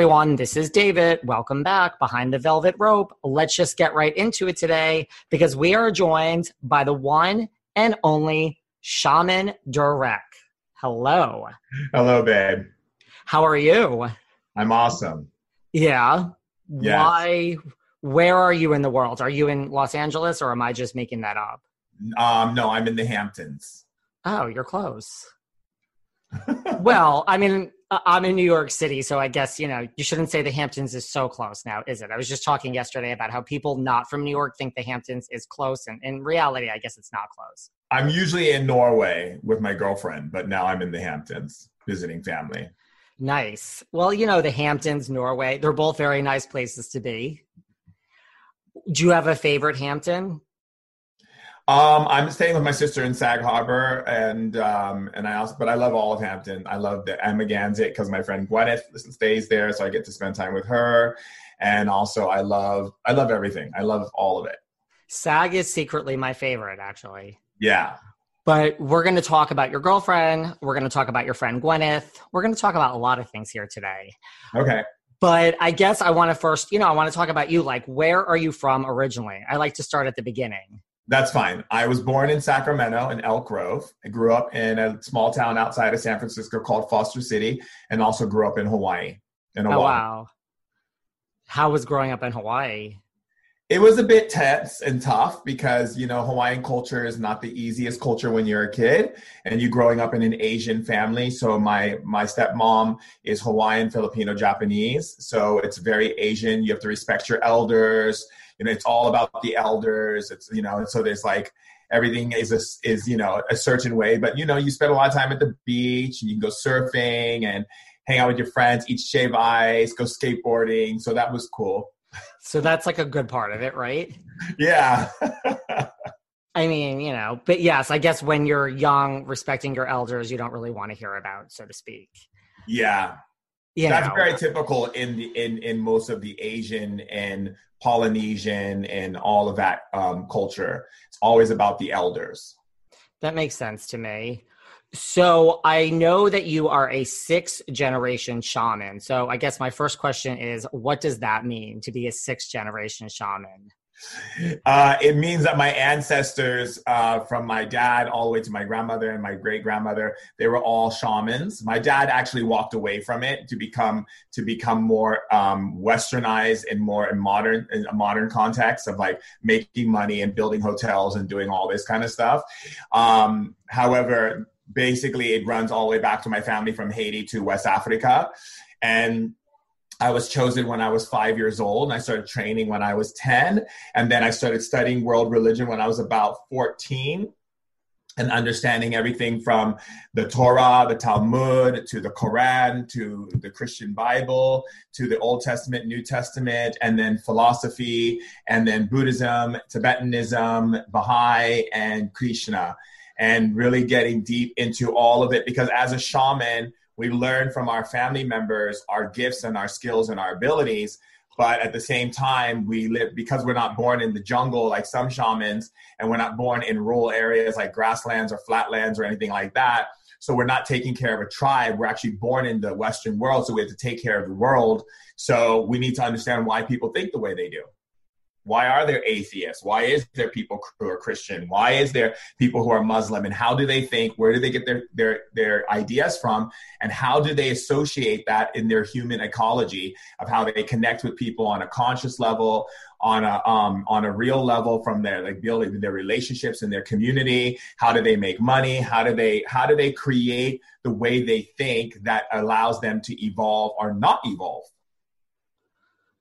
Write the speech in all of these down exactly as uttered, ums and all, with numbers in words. everyone. This is David. Welcome back behind the velvet rope. Let's just get right into it today because we are joined by the one and only Shaman Durek. Hello. Hello, babe. How are you? I'm awesome. Yeah. Yes. Why? Where are you in the world? Are you in Los Angeles or am I just making that up? Um, no, I'm in the Hamptons. Oh, you're close. Well, I mean, I'm in New York City, so I guess, you know, you shouldn't say the Hamptons is so close now, is it? I was just talking yesterday about how people not from New York think the Hamptons is close, and in reality, I guess it's not close. I'm usually in Norway with my girlfriend, but now I'm in the Hamptons visiting family. Nice. Well, you know, the Hamptons, Norway, they're both very nice places to be. Do you have a favorite Hampton? Um, I'm staying with my sister in Sag Harbor, and um, and I also, but I love all of Hampton. I love the Amagansett because my friend Gwyneth stays there, so I get to spend time with her. And also, I love, I love everything. I love all of it. Sag is secretly my favorite, actually. Yeah. But we're going to talk about your girlfriend. We're going to talk about your friend Gwyneth. We're going to talk about a lot of things here today. Okay. But I guess I want to first, you know, I want to talk about you. Like, where are you from originally? I like to start at the beginning. That's fine. I was born in Sacramento in Elk Grove. I grew up in a small town outside of San Francisco called Foster City, and also grew up in Hawaii. In Oahu. Oh, wow. How was growing up in Hawaii? It was a bit tense and tough because, you know, Hawaiian culture is not the easiest culture when you're a kid and you're growing up in an Asian family. So my, my stepmom is Hawaiian, Filipino, Japanese. So it's very Asian. You have to respect your elders. And it's all about the elders. It's, you know, and so there's like everything is, a, is, you know, a certain way, but you know, you spend a lot of time at the beach and you can go surfing and hang out with your friends, eat shave ice, go skateboarding. So that was cool. So that's like a good part of it, right? Yeah. I mean, you know, but yes, I guess when you're young, respecting your elders, you don't really want to hear about, so to speak. Yeah. You That's know. very typical in the in, in most of the Asian and Polynesian and all of that um, culture. It's always about the elders. That makes sense to me. So I know that you are a sixth generation shaman. So I guess my first question is, what does that mean to be a sixth generation shaman? Uh, it means that my ancestors, uh, from my dad all the way to my grandmother and my great grandmother, they were all shamans. My dad actually walked away from it to become to become more um, westernized and more in modern in a modern context of like making money and building hotels and doing all this kind of stuff. Um, however, basically, it runs all the way back to my family from Haiti to West Africa, and I was chosen when I was five years old, and I started training when I was ten. And then I started studying world religion when I was about fourteen and understanding everything from the Torah, the Talmud, to the Quran, to the Christian Bible, to the Old Testament, New Testament, and then philosophy, and then Buddhism, Tibetanism, Baha'i, and Krishna, and really getting deep into all of it. Because as a shaman, we learn from our family members our gifts and our skills and our abilities, but at the same time, we live because we're not born in the jungle like some shamans, and we're not born in rural areas like grasslands or flatlands or anything like that. So we're not taking care of a tribe. We're actually born in the Western world, so we have to take care of the world. So we need to understand why people think the way they do. Why are there atheists? Why is there people who are Christian? Why is there people who are Muslim? And how do they think? Where do they get their, their, their ideas from? And how do they associate that in their human ecology of how they connect with people on a conscious level, on a um, on a real level, from their like building their relationships and their community? How do they make money? How do they how do they create the way they think that allows them to evolve or not evolve?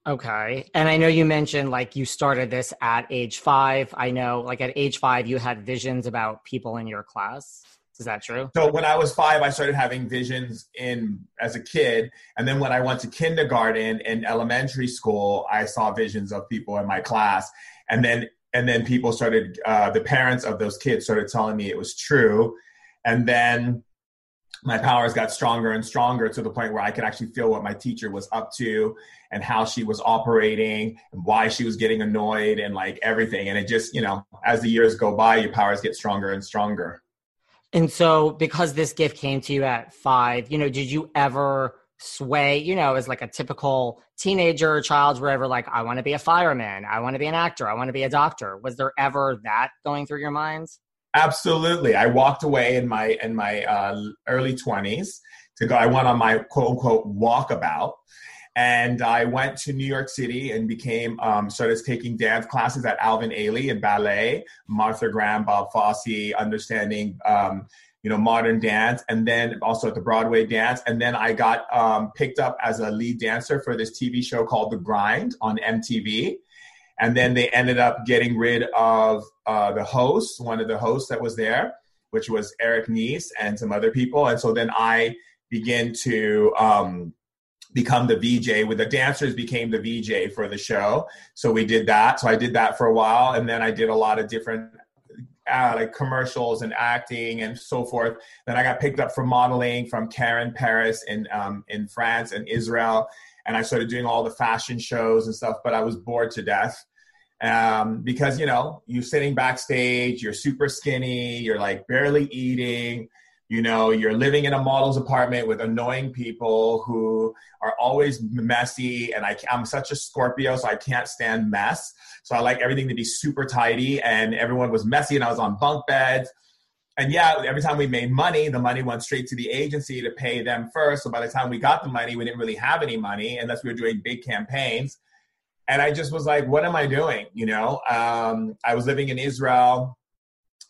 Okay. And I know you mentioned like you started this at age five. I know like at age five, you had visions about people in your class. Is that true? So when I was five, I started having visions in as a kid. And then when I went to kindergarten and elementary school, I saw visions of people in my class. And then, and then people started, uh, the parents of those kids started telling me it was true. And then my powers got stronger and stronger to the point where I could actually feel what my teacher was up to and how she was operating and why she was getting annoyed and like everything. And it just, you know, as the years go by, your powers get stronger and stronger. And so because this gift came to you at five, you know, did you ever sway, you know, as like a typical teenager or child, wherever, like, I want to be a fireman, I want to be an actor, I want to be a doctor. Was there ever that going through your mind? Absolutely. I walked away in my in my uh, early twenties to go. I went on my quote unquote walkabout, and I went to New York City and became um, started taking dance classes at Alvin Ailey in ballet, Martha Graham, Bob Fosse, understanding um, you know modern dance, and then also at the Broadway dance. And then I got um, picked up as a lead dancer for this T V show called The Grind on M T V. And then they ended up getting rid of uh, the host, one of the hosts that was there, which was Eric Nies and some other people. And so then I began to um, become the V J. With the dancers became the V J for the show. So we did that. So I did that for a while. And then I did a lot of different uh, like commercials and acting and so forth. Then I got picked up for modeling from Karen Paris in um, in France and Israel. And I started doing all the fashion shows and stuff, but I was bored to death. Um, because, you know, you're sitting backstage, you're super skinny, you're like barely eating, you know, you're living in a model's apartment with annoying people who are always messy. And I, I'm such a Scorpio, so I can't stand mess. So I like everything to be super tidy, and everyone was messy, and I was on bunk beds. And yeah, every time we made money, the money went straight to the agency to pay them first. So by the time we got the money, we didn't really have any money unless we were doing big campaigns. And I just was like, what am I doing? You know, um, I was living in Israel.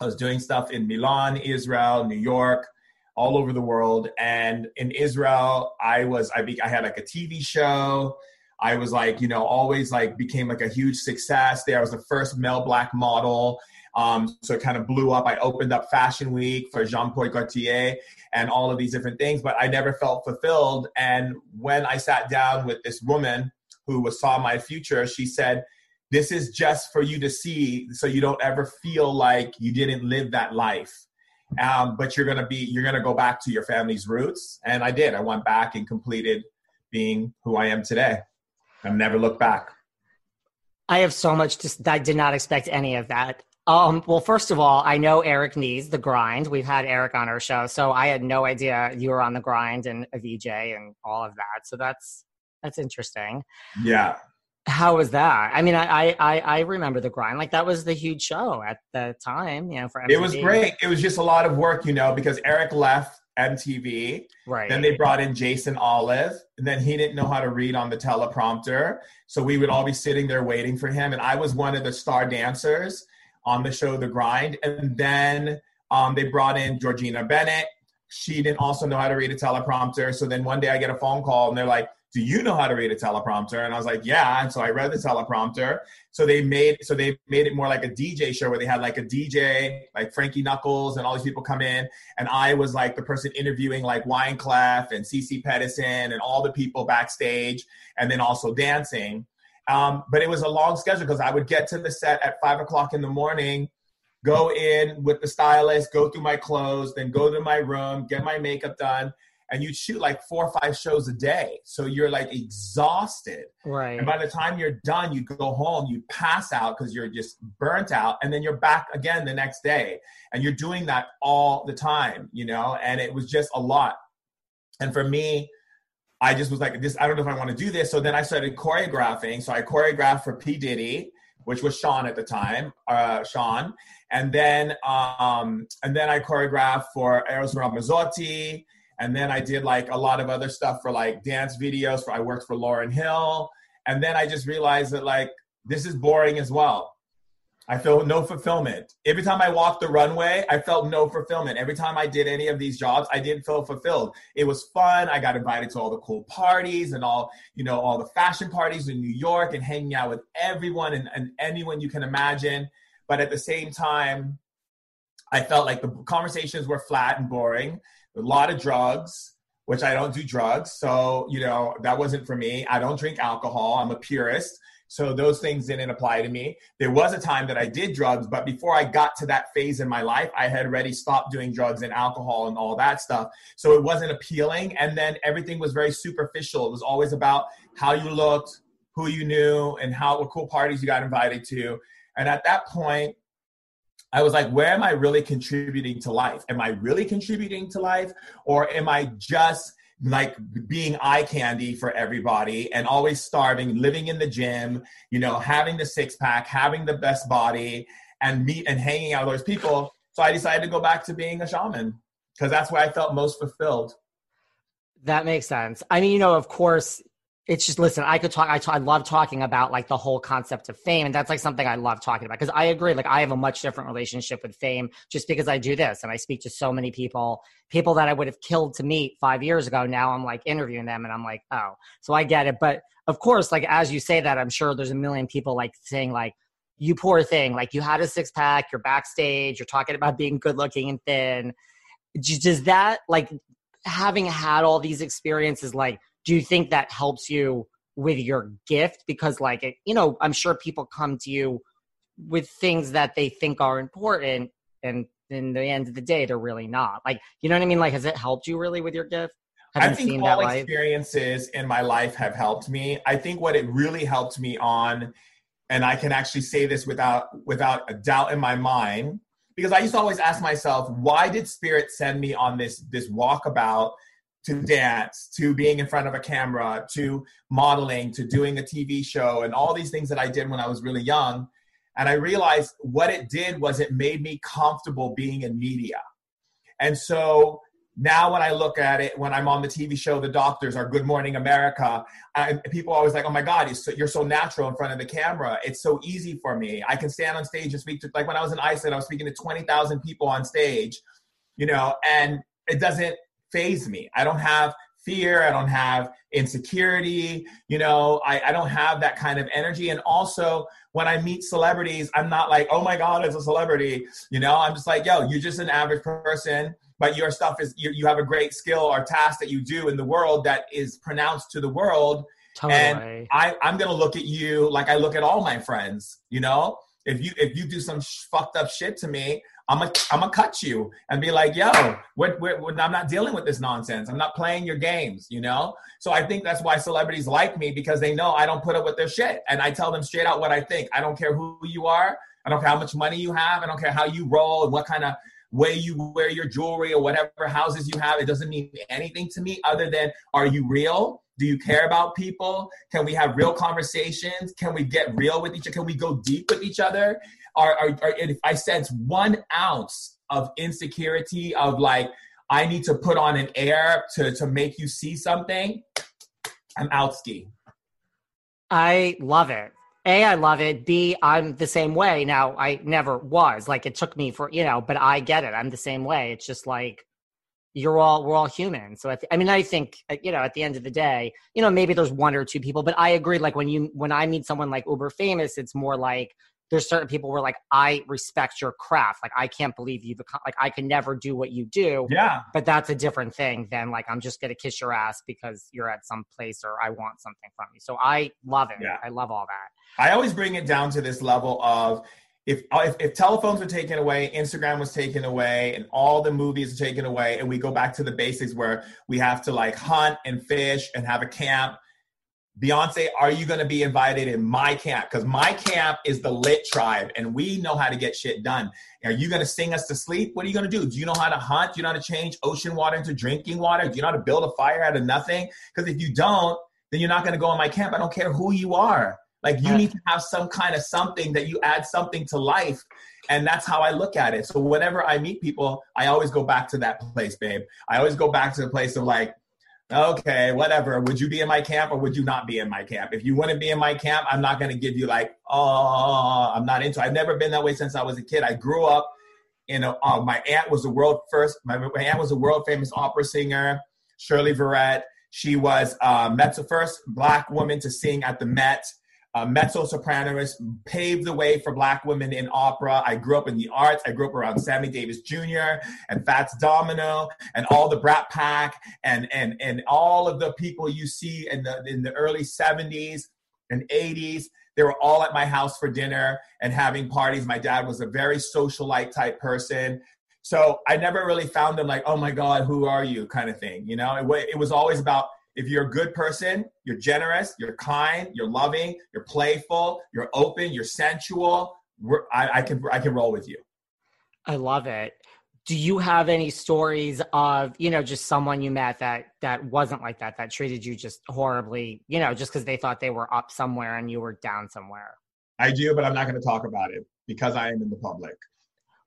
I was doing stuff in Milan, Israel, New York, all over the world. And in Israel, I was, I, be, I had like a T V show. I was like, you know, always like became like a huge success there. I was the first male black model. Um, so it kind of blew up. I opened up Fashion Week for Jean-Paul Gaultier and all of these different things, but I never felt fulfilled. And when I sat down with this woman, who was, saw my future, she said, this is just for you to see so you don't ever feel like you didn't live that life. Um, but you're going to be, you're going to go back to your family's roots. And I did. I went back and completed being who I am today. I've never looked back. I have so much to, I did not expect any of that. Um, well, first of all, I know Eric Nies, The Grind. We've had Eric on our show. So I had no idea you were on The Grind and a V J and all of that. So that's, That's interesting. Yeah. How was that? I mean, I, I I remember The Grind. Like, that was the huge show at the time, you know, for M T V. It was great. It was just a lot of work, you know, because Eric left M T V. Right. Then they brought in Jason Olive. And then he didn't know how to read on the teleprompter. So we would all be sitting there waiting for him. And I was one of the star dancers on the show The Grind. And then um, they brought in Georgina Bennett. She didn't also know how to read a teleprompter. So then one day I get a phone call and they're like, do you know how to read a teleprompter? And I was like, yeah. And so I read the teleprompter. So they made so they made it more like a D J show, where they had like a D J, like Frankie Knuckles and all these people come in. And I was like the person interviewing like Wyclef and Cece Pettison and all the people backstage, and then also dancing. Um, but it was a long schedule because I would get to the set at five o'clock in the morning, go in with the stylist, go through my clothes, then go to my room, get my makeup done. And you'd shoot like four or five shows a day. So you're like exhausted. Right. And by the time you're done, you go home, you pass out because you're just burnt out. And then you're back again the next day. And you're doing that all the time, you know? And it was just a lot. And for me, I just was like, this, I don't know if I want to do this. So then I started choreographing. So I choreographed for P. Diddy, which was Sean at the time, uh, Sean. And then, um, and then I choreographed for Eros Ramazzotti. And then I did like a lot of other stuff for like dance videos. For I worked for Lauryn Hill. And then I just realized that like, this is boring as well. I feel no fulfillment. Every time I walked the runway, I felt no fulfillment. Every time I did any of these jobs, I didn't feel fulfilled. It was fun. I got invited to all the cool parties and all, you know, all the fashion parties in New York and hanging out with everyone and, and anyone you can imagine. But at the same time, I felt like the conversations were flat and boring. A lot of drugs, which I don't do drugs. So, you know, that wasn't for me. I don't drink alcohol. I'm a purist. So those things didn't apply to me. There was a time that I did drugs, but before I got to that phase in my life, I had already stopped doing drugs and alcohol and all that stuff. So it wasn't appealing. And then everything was very superficial. It was always about how you looked, who you knew, and how what cool parties you got invited to. And at that point, I was like, where am I really contributing to life? Am I really contributing to life? Or am I just like being eye candy for everybody and always starving, living in the gym, you know, having the six pack, having the best body, and meet and hanging out with those people. So I decided to go back to being a shaman because that's where I felt most fulfilled. That makes sense. I mean, you know, of course, it's just, listen, I could talk, I, t- I love talking about like the whole concept of fame. And that's like something I love talking about because I agree. Like I have a much different relationship with fame just because I do this. And I speak to so many people, people that I would have killed to meet five years ago. Now I'm like interviewing them and I'm like, oh, so I get it. But of course, like, as you say that, I'm sure there's a million people like saying like, you poor thing, like you had a six pack, you're backstage, you're talking about being good looking and thin. Does that, like, having had all these experiences, like, do you think that helps you with your gift? Because, like, you know, I'm sure people come to you with things that they think are important, and in the end of the day, they're really not. Like, you know what I mean? Like, has it helped you really with your gift? Have I think seen all that experiences life? in my life have helped me. I think what it really helped me on, and I can actually say this without without a doubt in my mind, because I used to always ask myself, why did Spirit send me on this this walkabout? To dance, to being in front of a camera, to modeling, to doing a T V show, and all these things that I did when I was really young. And I realized what it did was it made me comfortable being in media. And so now when I look at it, when I'm on the T V show, The Doctors or Good Morning America, I, people are always like, oh my God, you're so, you're so natural in front of the camera. It's so easy for me. I can stand on stage and speak to, like when I was in Iceland, I was speaking to twenty thousand people on stage, you know, and it doesn't faze me. I don't have fear. I don't have insecurity. You know, I, I don't have that kind of energy. And also when I meet celebrities, I'm not like, oh my God, it's a celebrity. You know, I'm just like, yo, you're just an average person, but your stuff is, you, you have a great skill or task that you do in the world that is pronounced to the world. Totally. And I, I'm going to look at you like I look at all my friends. You know, if you, if you do some sh- fucked up shit to me, I'm gonna I'm gonna cut you and be like, yo, what, what, what, I'm not dealing with this nonsense. I'm not playing your games, you know? So I think that's why celebrities like me, because they know I don't put up with their shit. And I tell them straight out what I think. I don't care who you are. I don't care how much money you have. I don't care how you roll and what kind of way you wear your jewelry or whatever houses you have. It doesn't mean anything to me other than, are you real? Do you care about people? Can we have real conversations? Can we get real with each other? Can we go deep with each other? Are, are, are, if I sense one ounce of insecurity of like, I need to put on an air to, to make you see something, I'm out ski. I love it. A, I love it. B, I'm the same way. Now, I never was. Like, it took me for, you know, but I get it. I'm the same way. It's just like, You're all, we're all human. So, at the, I mean, I think, you know, at the end of the day, you know, maybe there's one or two people, but I agree. Like when you, when I meet someone like uber famous, it's more like there's certain people where like, I respect your craft. Like, I can't believe you, become, like, I can never do what you do. Yeah. But that's a different thing than like, I'm just going to kiss your ass because you're at some place or I want something from you. So I love it. Yeah. I love all that. I always bring it down to this level of, If, if if telephones were taken away, Instagram was taken away, and all the movies are taken away, and we go back to the basics where we have to like hunt and fish and have a camp, Beyonce, are you going to be invited in my camp? Because my camp is the lit tribe, and we know how to get shit done. Are you going to sing us to sleep? What are you going to do? Do you know how to hunt? Do you know how to change ocean water into drinking water? Do you know how to build a fire out of nothing? Because if you don't, then you're not going to go in my camp. I don't care who you are. Like, you need to have some kind of something that you add something to life. And that's how I look at it. So whenever I meet people, I always go back to that place, babe. I always go back to the place of like, okay, whatever. Would you be in my camp or would you not be in my camp? If you wouldn't be in my camp, I'm not going to give you like, oh, I'm not into it. I've never been that way since I was a kid. I grew up in a, uh, my aunt was the world first. My, my aunt was a world famous opera singer, Shirley Verrett. She was uh, Met's the first black woman to sing at the Met. Uh, mezzo-sopranos paved the way for black women in opera. I grew up in the arts. I grew up around Sammy Davis Junior and Fats Domino and all the Brat Pack and and and all of the people you see in the in the early seventies and eighties. They were all at my house for dinner and having parties. My dad was a very socialite type person. So I never really found them like, oh my God, who are you kind of thing. You know, it, it was always about, if you're a good person, you're generous, you're kind, you're loving, you're playful, you're open, you're sensual, We're, I, I can I can roll with you. I love it. do you have any stories of, you know, just someone you met that, that wasn't like that, that treated you just horribly, you know, just because they thought they were up somewhere and you were down somewhere? I do, but I'm not going to talk about it because I am in the public.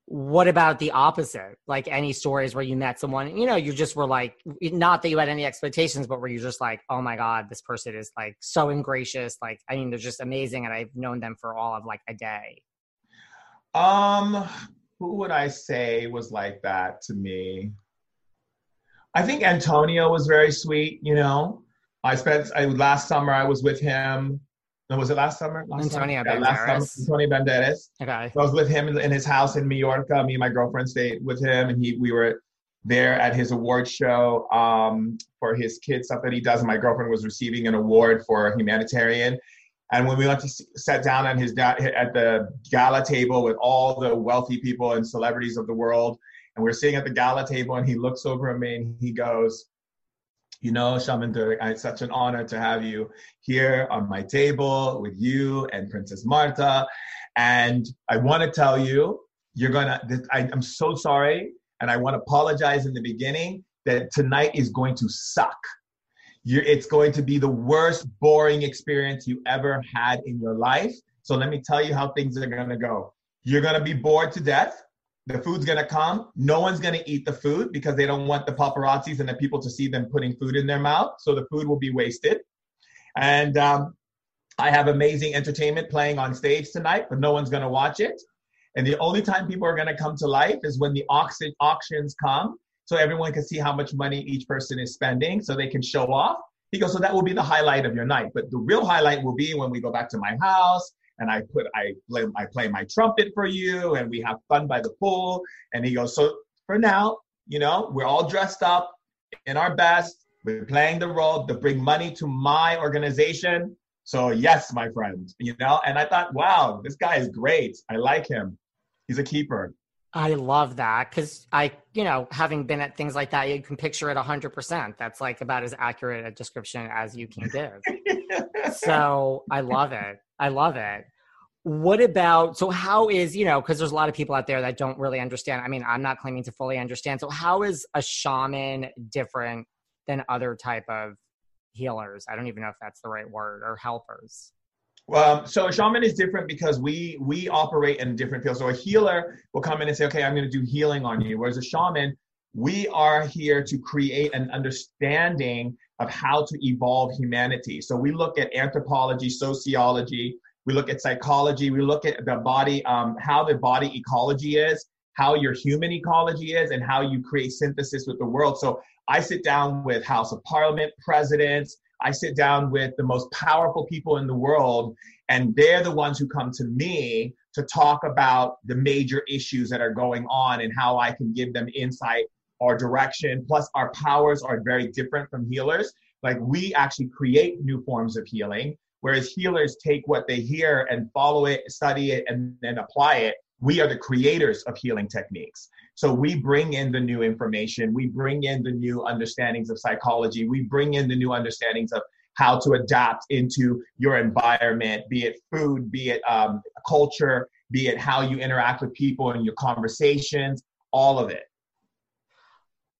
What about the opposite? Like any stories where you met someone, you know, you just were like, not that you had any expectations, but where you're just like, oh my God, this person is like so ingracious. Like, I mean, they're just amazing. And I've known them for all of like a day. Um, who would I say was like that to me? I think Antonio was very sweet, you know. I spent, I, last summer I was with him. No, was it last summer? Last Antonio summer? Banderas. Yeah, last summer, Tony Banderas. Okay. So I was with him in, in his house in Mallorca. Me and my girlfriend stayed with him, and he we were there at his award show um, for his kids, stuff that he does. And my girlfriend was receiving an award for humanitarian. And when we went to sit down at his at the gala table with all the wealthy people and celebrities of the world, and we're sitting at the gala table, and he looks over at me and he goes, "You know, Shaman Durek, it's such an honor to have you here on my table with you and Princess Marta. And I want to tell you, you're gonna. I, I'm so sorry, and I want to apologize in the beginning that tonight is going to suck. You're, it's going to be the worst boring experience you ever had in your life. So let me tell you how things are going to go. You're going to be bored to death. The food's going to come. No one's going to eat the food because they don't want the paparazzis and the people to see them putting food in their mouth. So the food will be wasted. And um, I have amazing entertainment playing on stage tonight, but no one's going to watch it. And the only time people are going to come to life is when the auction, auctions come. So everyone can see how much money each person is spending so they can show off." He goes, "So that will be the highlight of your night. But the real highlight will be when we go back to my house and I put I play, I play my trumpet for you and we have fun by the pool." And he goes, "So for now, you know, we're all dressed up in our best. We're playing the role to bring money to my organization. So yes, my friend," you know. And I thought, wow, this guy is great. I like him. He's a keeper. I love that because I, you know, having been at things like that, you can picture it one hundred percent. That's like about as accurate a description as you can give. So I love it. I love it. What about, so how is, you know, because there's a lot of people out there that don't really understand. I mean, I'm not claiming to fully understand. So how is a shaman different than other type of healers? I don't even know if that's the right word, or helpers. Well, so a shaman is different because we we operate in a different field. So a healer will come in and say, "Okay, I'm going to do healing on you." Whereas a shaman, we are here to create an understanding of how to evolve humanity. So we look at anthropology, sociology, we look at psychology, we look at the body, um, how the body ecology is, how your human ecology is, and how you create synthesis with the world. So I sit down with House of Parliament presidents, I sit down with the most powerful people in the world, and they're the ones who come to me to talk about the major issues that are going on and how I can give them insight or direction. Plus, our powers are very different from healers. Like, we actually create new forms of healing, whereas healers take what they hear and follow it, study it, and then apply it. We are the creators of healing techniques. So we bring in the new information. We bring in the new understandings of psychology. We bring in the new understandings of how to adapt into your environment, be it food, be it um, culture, be it how you interact with people and your conversations, all of it.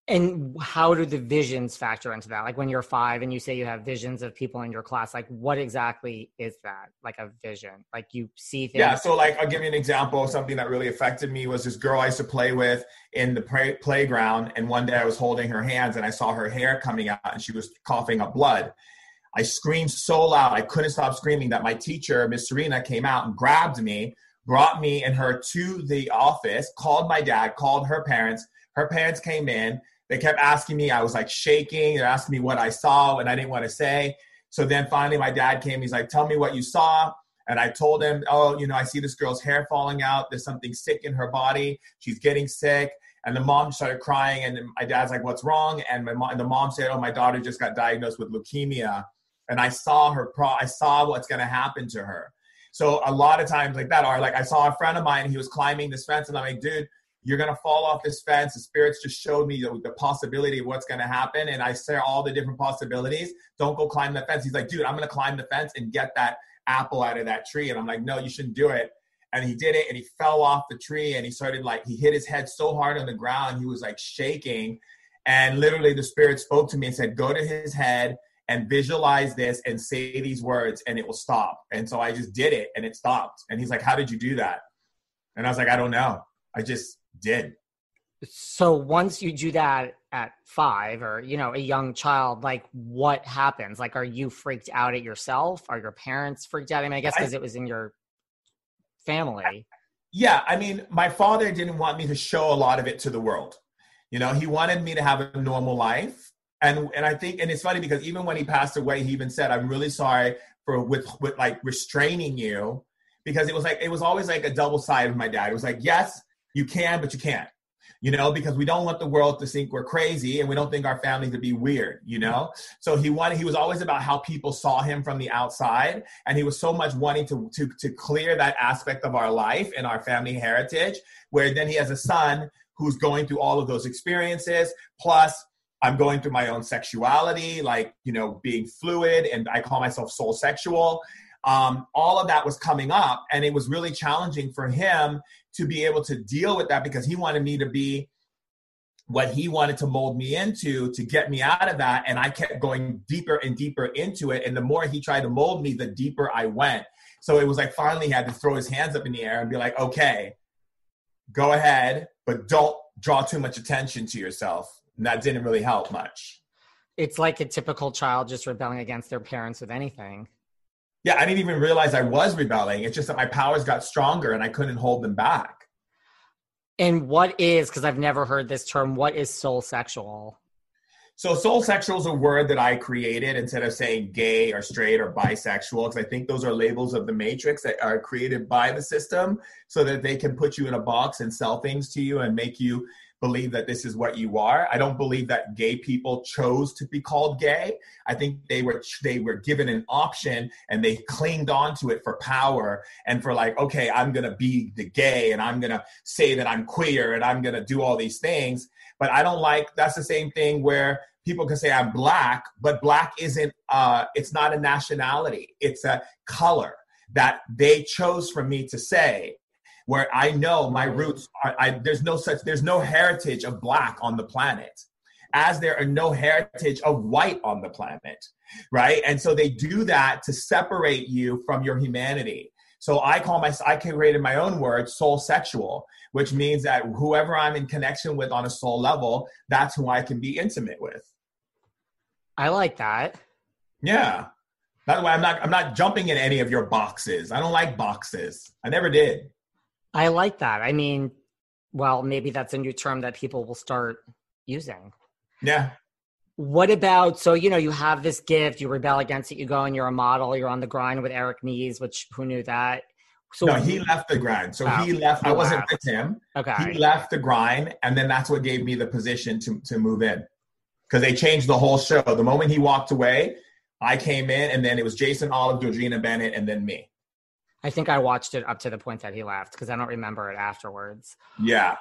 And how do the visions factor into that? Like, when you're five and you say you have visions of people in your class, like, what exactly is that? Like a vision? Like, you see things? Yeah, so like, I'll give you an example. Something that really affected me was this girl I used to play with in the play- playground. And one day I was holding her hands and I saw her hair coming out and she was coughing up blood. I screamed so loud, I couldn't stop screaming, that my teacher, Miss Serena, came out and grabbed me, brought me and her to the office, called my dad, called her parents. Her parents came in. They kept asking me. I was like shaking. They're asking me what I saw, and I didn't want to say. So then finally my dad came. He's like, "Tell me what you saw." And I told him, "Oh, you know, I see this girl's hair falling out. There's something sick in her body. She's getting sick." And the mom started crying. And my dad's like, "What's wrong?" And my mom, and the mom said, "Oh, my daughter just got diagnosed with leukemia. And I saw her. Pro- I saw what's going to happen to her." So a lot of times like that, or like, I saw a friend of mine. He was climbing this fence, and I'm like, "Dude, you're going to fall off this fence. The spirits just showed me the, the possibility of what's going to happen. And I said all the different possibilities. Don't go climb the fence." He's like, "Dude, I'm going to climb the fence and get that apple out of that tree." And I'm like, "No, you shouldn't do it." and he did it, and he fell off the tree, and he started like, he hit his head so hard on the ground, he was like shaking, and literally the spirit spoke to me and said, go to his head and visualize this and say these words, and it will stop. And so I just did it, and it stopped. And he's like, how did you do that? And I was like, I don't know. I just did. So once you do that at five, or, you know, a young child, like, what happens? Like, are you freaked out at yourself? Are your parents freaked out? I mean, I guess because it was in your family. I, yeah. I mean, my father didn't want me to show a lot of it to the world. You know, he wanted me to have a normal life. And and I think, and it's funny because even when he passed away, he even said, I'm really sorry for with, with like restraining you, because it was like, it was always like a double side of my dad. It was like, yes, you can, but you can't, you know, because we don't want the world to think we're crazy, and we don't think our family to be weird, you know? So he wanted, he was always about how people saw him from the outside. And he was so much wanting to, to, to clear that aspect of our life and our family heritage, where then he has a son who's going through all of those experiences. Plus, I'm going through my own sexuality, like, you know, being fluid, and I call myself soul sexual. Um, all of that was coming up, and it was really challenging for him to be able to deal with that, because he wanted me to be what he wanted to mold me into to get me out of that. And I kept going deeper and deeper into it. And the more he tried to mold me, the deeper I went. So it was like, finally he had to throw his hands up in the air and be like, okay, go ahead, but don't draw too much attention to yourself. And that didn't really help much. It's like a typical child just rebelling against their parents with anything. Yeah, I didn't even realize I was rebelling. It's just that my powers got stronger and I couldn't hold them back. And what is, because I've never heard this term, what is soul sexual? So soul sexual is a word that I created instead of saying gay or straight or bisexual, because I think those are labels of the matrix that are created by the system so that they can put you in a box and sell things to you and make you believe that this is what you are. I don't believe that gay people chose to be called gay. I think they were they were given an option and they clinged onto it for power and for like, okay, I'm gonna be the gay and I'm gonna say that I'm queer and I'm gonna do all these things. But I don't like, that's the same thing where people can say I'm black, but black isn't, uh, it's not a nationality. It's a color that they chose for me to say. Where I know my roots are, I, there's no such, there's no heritage of black on the planet, as there are no heritage of white on the planet, right? And so they do that to separate you from your humanity. So I call my, I created my own word, soul sexual, which means that whoever I'm in connection with on a soul level, that's who I can be intimate with. I like that. Yeah. By the way, I'm not, I'm not jumping in any of your boxes. I don't like boxes. I never did. I like that. I mean, well, maybe that's a new term that people will start using. Yeah. What about, so, you know, you have this gift, you rebel against it, you go and you're a model, you're on The Grind with Eric Nies, which who knew that? So no, he left The Grind. So oh, he left, oh, I wasn't wow. with him. Okay. He left The Grind. And then that's what gave me the position to, to move in. Cause they changed the whole show. The moment he walked away, I came in, and then it was Jason Olive, Georgina Bennett, and then me. I think I watched it up to the point that he left because I don't remember it afterwards. Yeah.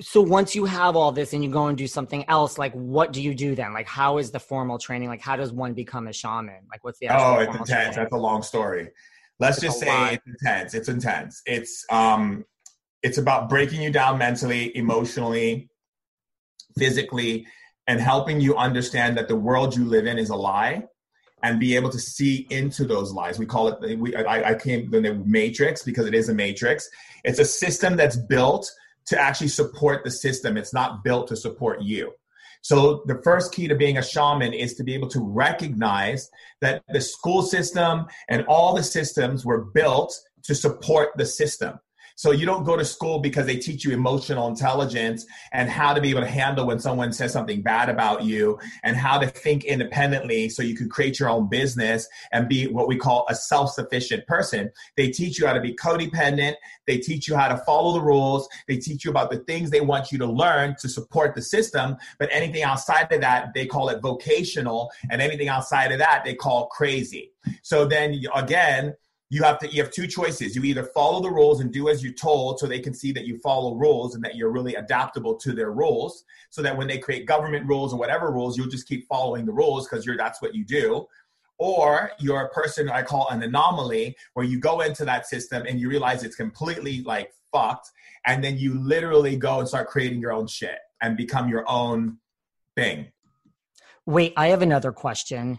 So once you have all this and you go and do something else, like what do you do then? Like how is the formal training? Like how does one become a shaman? Like what's the actual Oh, it's intense. Training? That's a long story. Let's it's just say lot. it's intense. It's intense. It's um, it's about breaking you down mentally, emotionally, physically, and helping you understand that the world you live in is a lie. And be able to see into those lies. We call it, we, I, I came the matrix because it is a matrix. It's a system that's built to actually support the system. It's not built to support you. So the first key to being a shaman is to be able to recognize that the school system and all the systems were built to support the system. So you don't go to school because they teach you emotional intelligence and how to be able to handle when someone says something bad about you and how to think independently so you can create your own business and be what we call a self-sufficient person. They teach you how to be codependent. They teach you how to follow the rules. They teach you about the things they want you to learn to support the system. But anything outside of that, they call it vocational. And anything outside of that, they call crazy. So then again, You have to. You have two choices. You either follow the rules and do as you're told so they can see that you follow rules and that you're really adaptable to their rules so that when they create government rules or whatever rules, you'll just keep following the rules because you're that's what you do. or you're a person I call an anomaly, where you go into that system and you realize it's completely like fucked, and then you literally go and start creating your own shit and become your own thing. Wait, I have another question.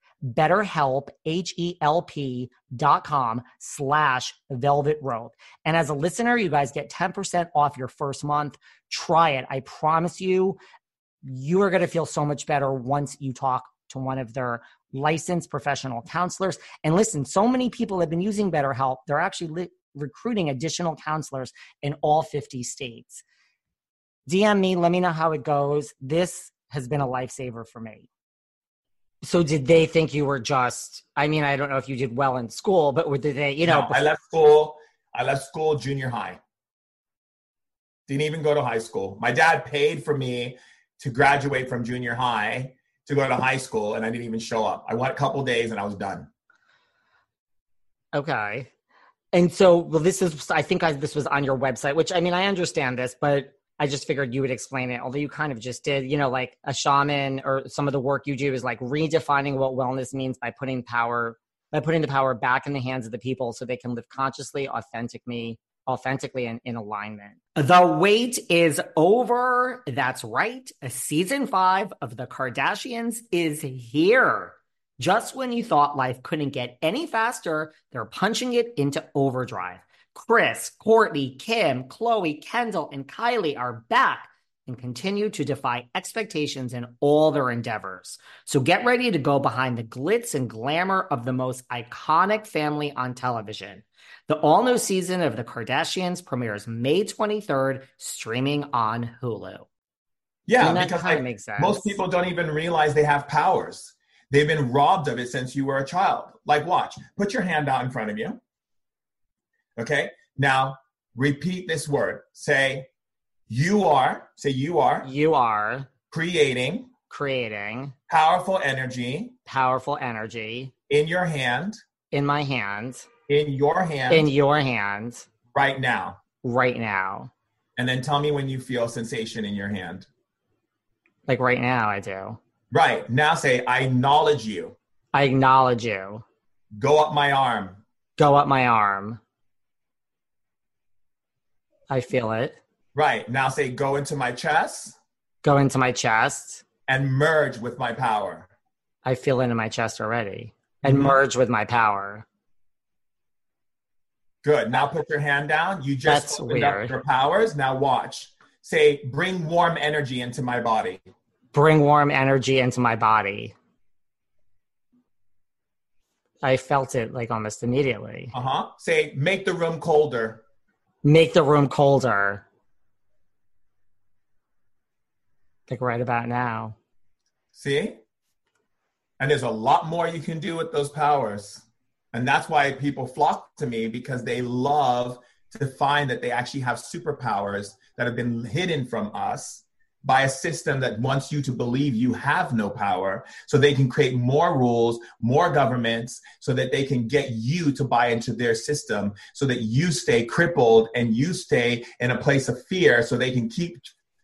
BetterHelp, H E L P dot com slash velvet rope. And as a listener, you guys get ten percent off your first month. Try it. I promise you, you are going to feel so much better once you talk to one of their licensed professional counselors. And listen, so many people have been using BetterHelp. They're actually li- recruiting additional counselors in all fifty states. D M me. Let me know how it goes. This has been a lifesaver for me. So did they think you were just, I mean, I don't know if you did well in school, but did they, you know. No, I left school. I left school junior high. Didn't even go to high school. My dad paid for me to graduate from junior high to go to high school, and I didn't even show up. I went a couple days and I was done. Okay. And so, well, this is, I think I, this was on your website, which, I mean, I understand this, but I just figured you would explain it, although you kind of just did, you know, like a shaman or some of the work you do is like redefining what wellness means by putting power, by putting the power back in the hands of the people so they can live consciously, authentically, authentically and in alignment. The wait is over. That's right. Season five of The Kardashians is here. Just when you thought life couldn't get any faster, they're punching it into overdrive. Chris, Kourtney, Kim, Khloe, Kendall, and Kylie are back and continue to defy expectations in all their endeavors. So get ready to go behind the glitz and glamour of the most iconic family on television. The all-new season of The Kardashians premieres May twenty-third, streaming on Hulu. Yeah, and that because I, makes sense. Most people don't even realize they have powers. They've been robbed of it since you were a child. Like, watch, put your hand out in front of you. Okay, now repeat this word. Say, you are, say you are. You are. Creating. Creating. Powerful energy. Powerful energy. In your hand. In my hand. In your hand. In your hand. Right now. Right now. And then tell me when you feel sensation in your hand. Like right now I do. Right, now say, I acknowledge you. I acknowledge you. Go up my arm. Go up my arm. I feel it. Right. Now say, go into my chest. Go into my chest. And merge with my power. I feel into my chest already. And mm-hmm. merge with my power. Good. Now put your hand down. You just That's opened weird. Up your powers. Now watch. Say, bring warm energy into my body. Bring warm energy into my body. I felt it like almost immediately. Uh-huh. Say, make the room colder. Make the room colder. Like right about now. See? And there's a lot more you can do with those powers. And that's why people flock to me, because they love to find that they actually have superpowers that have been hidden from us by a system that wants you to believe you have no power, so they can create more rules, more governments, so that they can get you to buy into their system, so that you stay crippled and you stay in a place of fear, so they can keep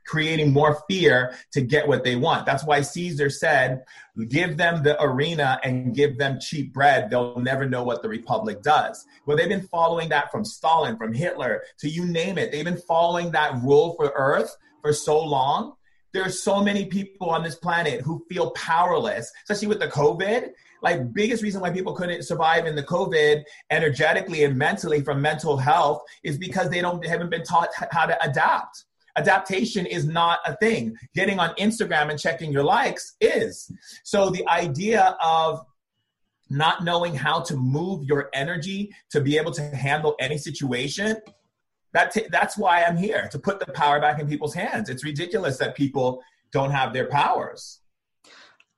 creating more fear to get what they want. That's why Caesar said, give them the arena and give them cheap bread. They'll never know what the Republic does. Well, they've been following that from Stalin, from Hitler, to you name it. They've been following that rule for Earth for so long. There are so many people on this planet who feel powerless, especially with the COVID. Like, biggest reason why people couldn't survive in the COVID energetically and mentally from mental health is because they don't haven't been taught how to adapt. Adaptation is not a thing. Getting on Instagram and checking your likes is. So the idea of not knowing how to move your energy to be able to handle any situation, that t- that's why I'm here, to put the power back in people's hands. It's ridiculous that people don't have their powers.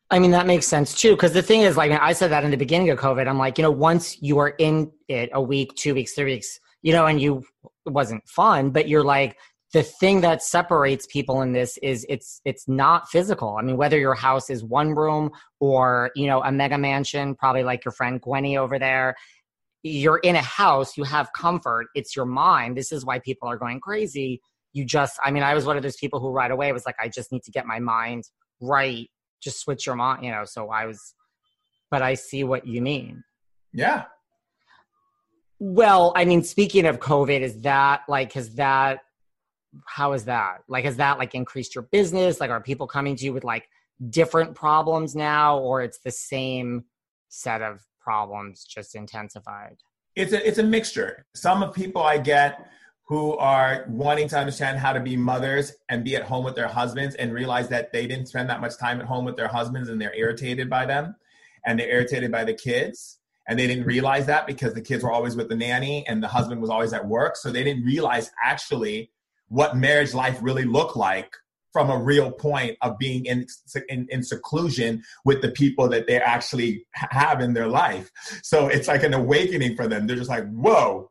I mean, that makes sense too, because the thing is, like, I said that in the beginning of COVID. I'm like, you know, once you are in it a week, two weeks, three weeks, you know, and you, it wasn't fun, but you're like, the thing that separates people in this is it's it's not physical. I mean, whether your house is one room or, you know, a mega mansion, probably like your friend Gwenny over there, you're in a house, you have comfort, it's your mind. This is why people are going crazy. You just, I mean, I was one of those people who right away was like, I just need to get my mind right. Just switch your mind, you know, so I was, but I see what you mean. Yeah. Well, I mean, speaking of COVID, is that like, has that, how is that? Like, has that like increased your business? Like, are people coming to you with like different problems now, or it's the same set of problems just intensified? It's a, it's a mixture. Some of people I get who are wanting to understand how to be mothers and be at home with their husbands and realize that they didn't spend that much time at home with their husbands, and they're irritated by them, and they're irritated by the kids. And they didn't realize that because the kids were always with the nanny and the husband was always at work. So they didn't realize actually what marriage life really looked like from a real point of being in, in in seclusion with the people that they actually have in their life. So it's like an awakening for them. They're just like, whoa,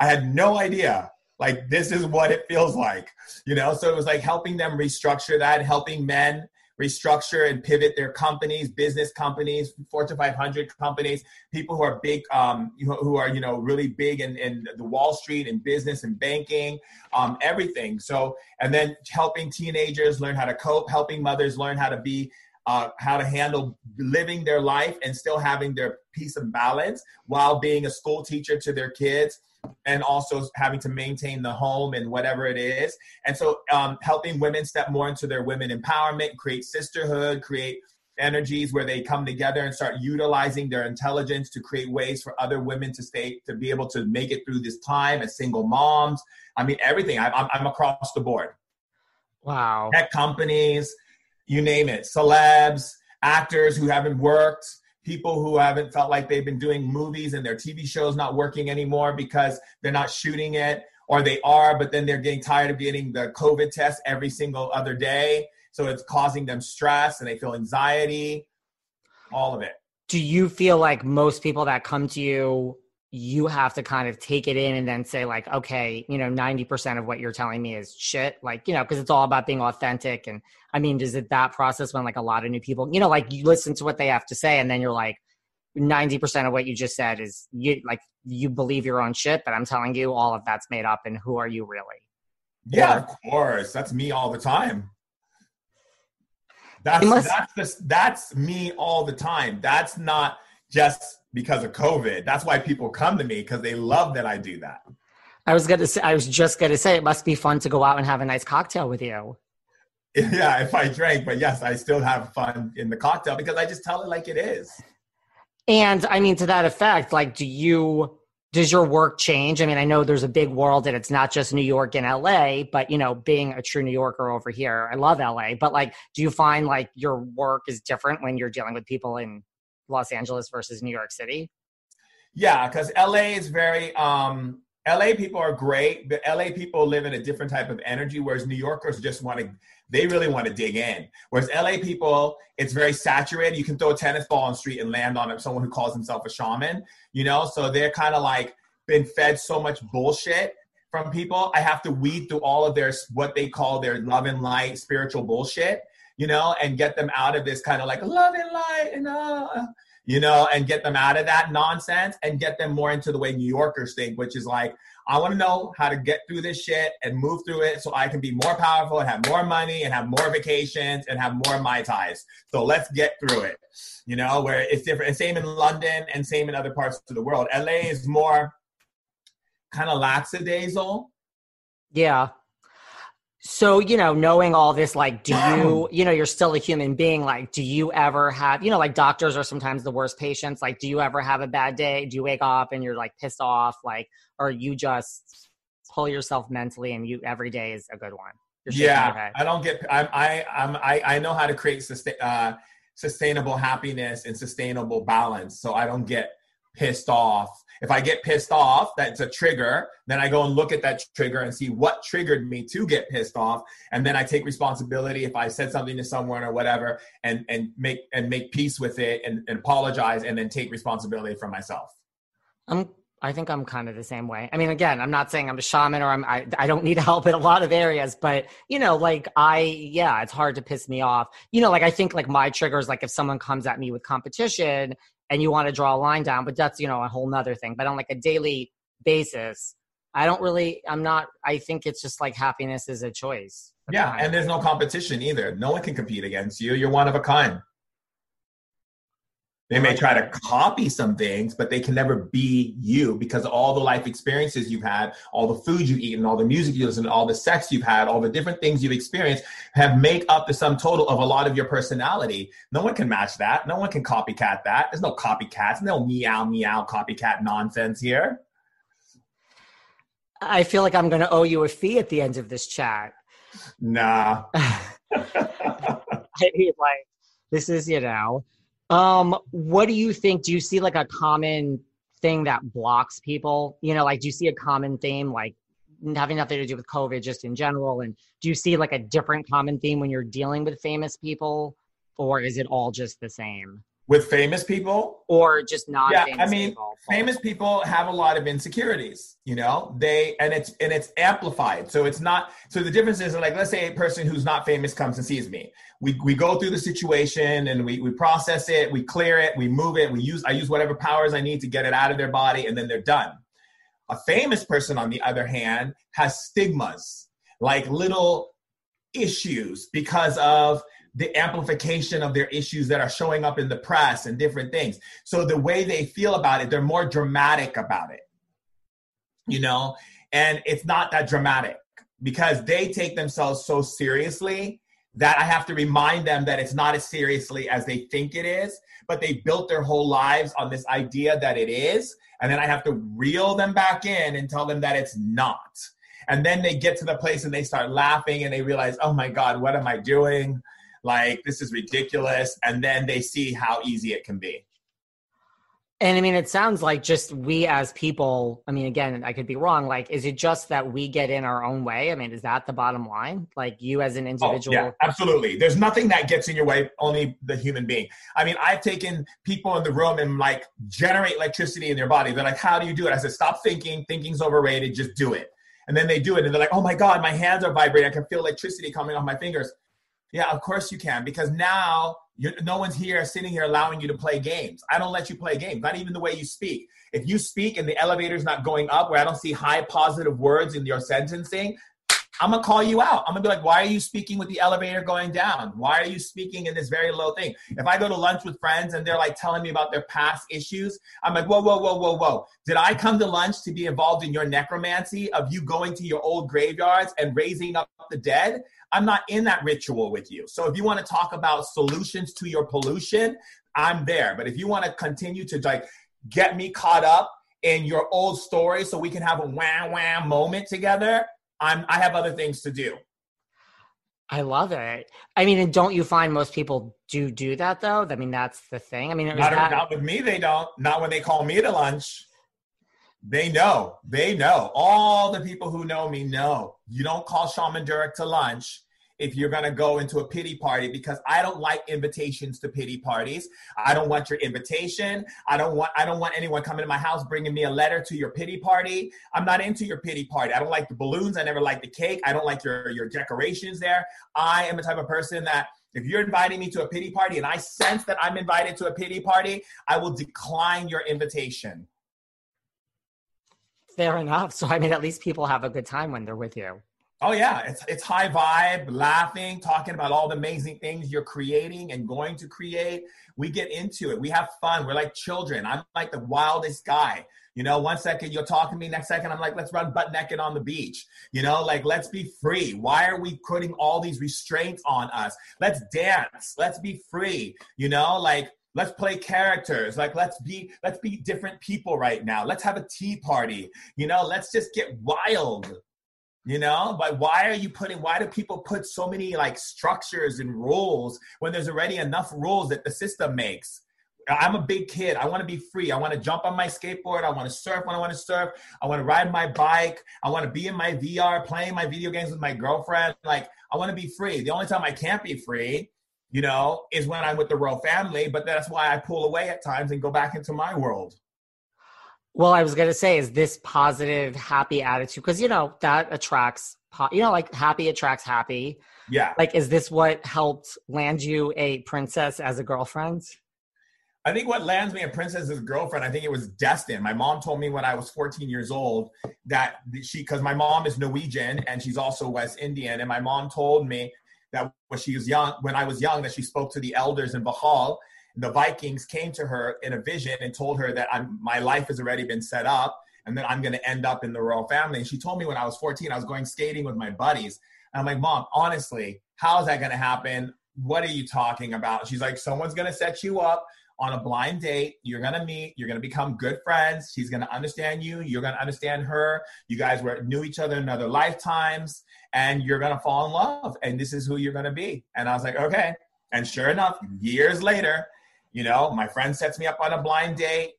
I had no idea. Like, this is what it feels like, you know? So it was like helping them restructure that, helping men restructure and pivot their companies, business companies, four to five hundred companies, people who are big, um, who are, you know, really big in, in the Wall Street and business and banking, um, everything. So, and then helping teenagers learn how to cope, helping mothers learn how to be, uh, how to handle living their life and still having their peace and balance while being a school teacher to their kids, and also having to maintain the home and whatever it is. And so um, helping women step more into their women empowerment, create sisterhood, create energies where they come together and start utilizing their intelligence to create ways for other women to stay, to be able to make it through this time as single moms. I mean, everything. I, I'm, I'm across the board. Wow. Tech companies, you name it, celebs, actors who haven't worked, people who haven't felt like they've been doing movies and their T V shows not working anymore because they're not shooting it, or they are, but then they're getting tired of getting the COVID test every single other day. So it's causing them stress and they feel anxiety, all of it. Do you feel like most people that come to you, you have to kind of take it in and then say like, okay, you know, ninety percent of what you're telling me is shit. Like, you know, cause it's all about being authentic. And I mean, is it that process when like a lot of new people, you know, like you listen to what they have to say and then you're like ninety percent of what you just said is you like, you believe your own shit, but I'm telling you all of that's made up, and who are you really? Yeah, or, of course. That's me all the time. That's, must- that's, just, that's me all the time. That's not just because of COVID. That's why people come to me, because they love that I do that. I was gonna say, I was just gonna say, it must be fun to go out and have a nice cocktail with you. Yeah, if I drank, but yes, I still have fun in the cocktail because I just tell it like it is. And I mean, to that effect, like, do you, does your work change? I mean, I know there's a big world and it's not just New York and L A, but you know, being a true New Yorker over here, I love L A, but like, do you find like your work is different when you're dealing with people in Los Angeles versus New York City? Yeah, because L A is very, um, L A people are great, but L A people live in a different type of energy, whereas New Yorkers just want to, they really want to dig in. Whereas L A people, it's very saturated. You can throw a tennis ball on the street and land on someone who calls himself a shaman, you know? So they're kind of like been fed so much bullshit from people. I have to weed through all of their, what they call their love and light spiritual bullshit, you know, and get them out of this kind of like love and light and, uh, you know, and get them out of that nonsense and get them more into the way New Yorkers think, which is like, I want to know how to get through this shit and move through it so I can be more powerful and have more money and have more vacations and have more Mai Tais. So let's get through it, you know, where it's different. And same in London and same in other parts of the world. L A is more kind of lackadaisical. Yeah. So, you know, knowing all this, like, do you, you know, you're still a human being. Like, do you ever have, you know, like doctors are sometimes the worst patients. Like, do you ever have a bad day? Do you wake up and you're like pissed off? Like, or you just pull yourself mentally and you, every day is a good one. You're shaking yeah. Your head. I don't get, I, I, I'm, I, I know how to create sustain, uh, sustainable happiness and sustainable balance. So I don't get pissed off. If I get pissed off, that's a trigger. Then I go and look at that trigger and see what triggered me to get pissed off. And then I take responsibility if I said something to someone or whatever and, and make and make peace with it and, and apologize and then take responsibility for myself. I'm, I think I'm kind of the same way. I mean, again, I'm not saying I'm a shaman or I'm, I, I don't need help in a lot of areas, but you know, like I, yeah, it's hard to piss me off. You know, like I think like my trigger is like if someone comes at me with competition and you want to draw a line down, but that's, you know, a whole nother thing. But on like a daily basis, I don't really, I'm not, I think it's just like happiness is a choice. Yeah. And there's no competition either. No one can compete against you. You're one of a kind. They may try to copy some things, but they can never be you because of all the life experiences you've had, all the food you've eaten, all the music you listen to, all the sex you've had, all the different things you've experienced have make up the sum total of a lot of your personality. No one can match that. No one can copycat that. There's no copycats, no meow, meow, copycat nonsense here. I feel like I'm going to owe you a fee at the end of this chat. Nah. I mean, like, this is, you know... Um, what do you think? Do you see like a common thing that blocks people? You know, like, do you see a common theme, like having nothing to do with COVID, just in general? And do you see like a different common theme when you're dealing with famous people, or is it all just the same? With famous people? Or just non-famous people? Yeah, I mean, people. Famous people have a lot of insecurities, you know? They, and it's and it's amplified. So it's not, so the difference is like, let's say a person who's not famous comes and sees me. We we go through the situation and we we process it, we clear it, we move it, we use, I use whatever powers I need to get it out of their body, and then they're done. A famous person, on the other hand, has stigmas, like little issues because of the amplification of their issues that are showing up in the press and different things. So the way they feel about it, they're more dramatic about it, you know? And it's not that dramatic because they take themselves so seriously that I have to remind them that it's not as seriously as they think it is, but they built their whole lives on this idea that it is. And then I have to reel them back in and tell them that it's not. And then they get to the place and they start laughing and they realize, oh my God, what am I doing? Like, this is ridiculous. And then they see how easy it can be. And I mean, it sounds like just we as people, I mean, again, I could be wrong. Like, is it just that we get in our own way? I mean, is that the bottom line? Like you as an individual? Oh, yeah, absolutely. There's nothing that gets in your way, only the human being. I mean, I've taken people in the room and like generate electricity in their body. They're like, how do you do it? I said, stop thinking. Thinking's overrated. Just do it. And then they do it. And they're like, oh my God, my hands are vibrating. I can feel electricity coming off my fingers. Yeah, of course you can, because now you're, no one's here sitting here allowing you to play games. I don't let you play games, not even the way you speak. If you speak and the elevator's not going up where I don't see high positive words in your sentencing, I'm going to call you out. I'm going to be like, why are you speaking with the elevator going down? Why are you speaking in this very low thing? If I go to lunch with friends and they're like telling me about their past issues, I'm like, whoa, whoa, whoa, whoa, whoa. Did I come to lunch to be involved in your necromancy of you going to your old graveyards and raising up the dead? I'm not in that ritual with you. So if you want to talk about solutions to your pollution, I'm there. But if you want to continue to like get me caught up in your old story so we can have a wah wah moment together, I'm I have other things to do. I love it. I mean, and don't you find most people do do that though? I mean, that's the thing. I mean, it was not, that- not with me, they don't. Not when they call me to lunch. They know, they know. All the people who know me know. You don't call Shaman Durek to lunch if you're going to go into a pity party, because I don't like invitations to pity parties. I don't want your invitation. I don't want, I don't want anyone coming to my house, bringing me a letter to your pity party. I'm not into your pity party. I don't like the balloons. I never liked the cake. I don't like your, your decorations there. I am the type of person that if you're inviting me to a pity party and I sense that I'm invited to a pity party, I will decline your invitation. Fair enough. So, I mean, at least people have a good time when they're with you. Oh, yeah. It's it's high vibe, laughing, talking about all the amazing things you're creating and going to create. We get into it. We have fun. We're like children. I'm like the wildest guy. You know, one second you're talking to me, next second I'm like, let's run butt naked on the beach. You know, like, let's be free. Why are we putting all these restraints on us? Let's dance. Let's be free. You know, like, let's play characters. Like, let's be, let's be different people right now. Let's have a tea party. You know, let's just get wild. You know, but why are you putting, why do people put so many like structures and rules when there's already enough rules that the system makes? I'm a big kid. I want to be free. I want to jump on my skateboard. I want to surf when I want to surf. I want to ride my bike. I want to be in my V R, playing my video games with my girlfriend. Like, I want to be free. The only time I can't be free, you know, is when I'm with the royal family. But that's why I pull away at times and go back into my world. Well, I was going to say, is this positive, happy attitude? Because, you know, that attracts, po- you know, like happy attracts happy. Yeah. Like, is this what helped land you a princess as a girlfriend? I think what lands me a princess as a girlfriend, I think it was destined. My mom told me when I was fourteen years old that she, because my mom is Norwegian and she's also West Indian. And my mom told me that when she was young, when I was young, that she spoke to the elders in Bahal. The Vikings came to her in a vision and told her that I'm, my life has already been set up and that I'm going to end up in the royal family. And she told me when I was fourteen, I was going skating with my buddies. And I'm like, Mom, honestly, how is that going to happen? What are you talking about? She's like, someone's going to set you up on a blind date. You're going to meet. You're going to become good friends. She's going to understand you. You're going to understand her. You guys were knew each other in other lifetimes. And you're going to fall in love. And this is who you're going to be. And I was like, okay. And sure enough, years later, you know, my friend sets me up on a blind date.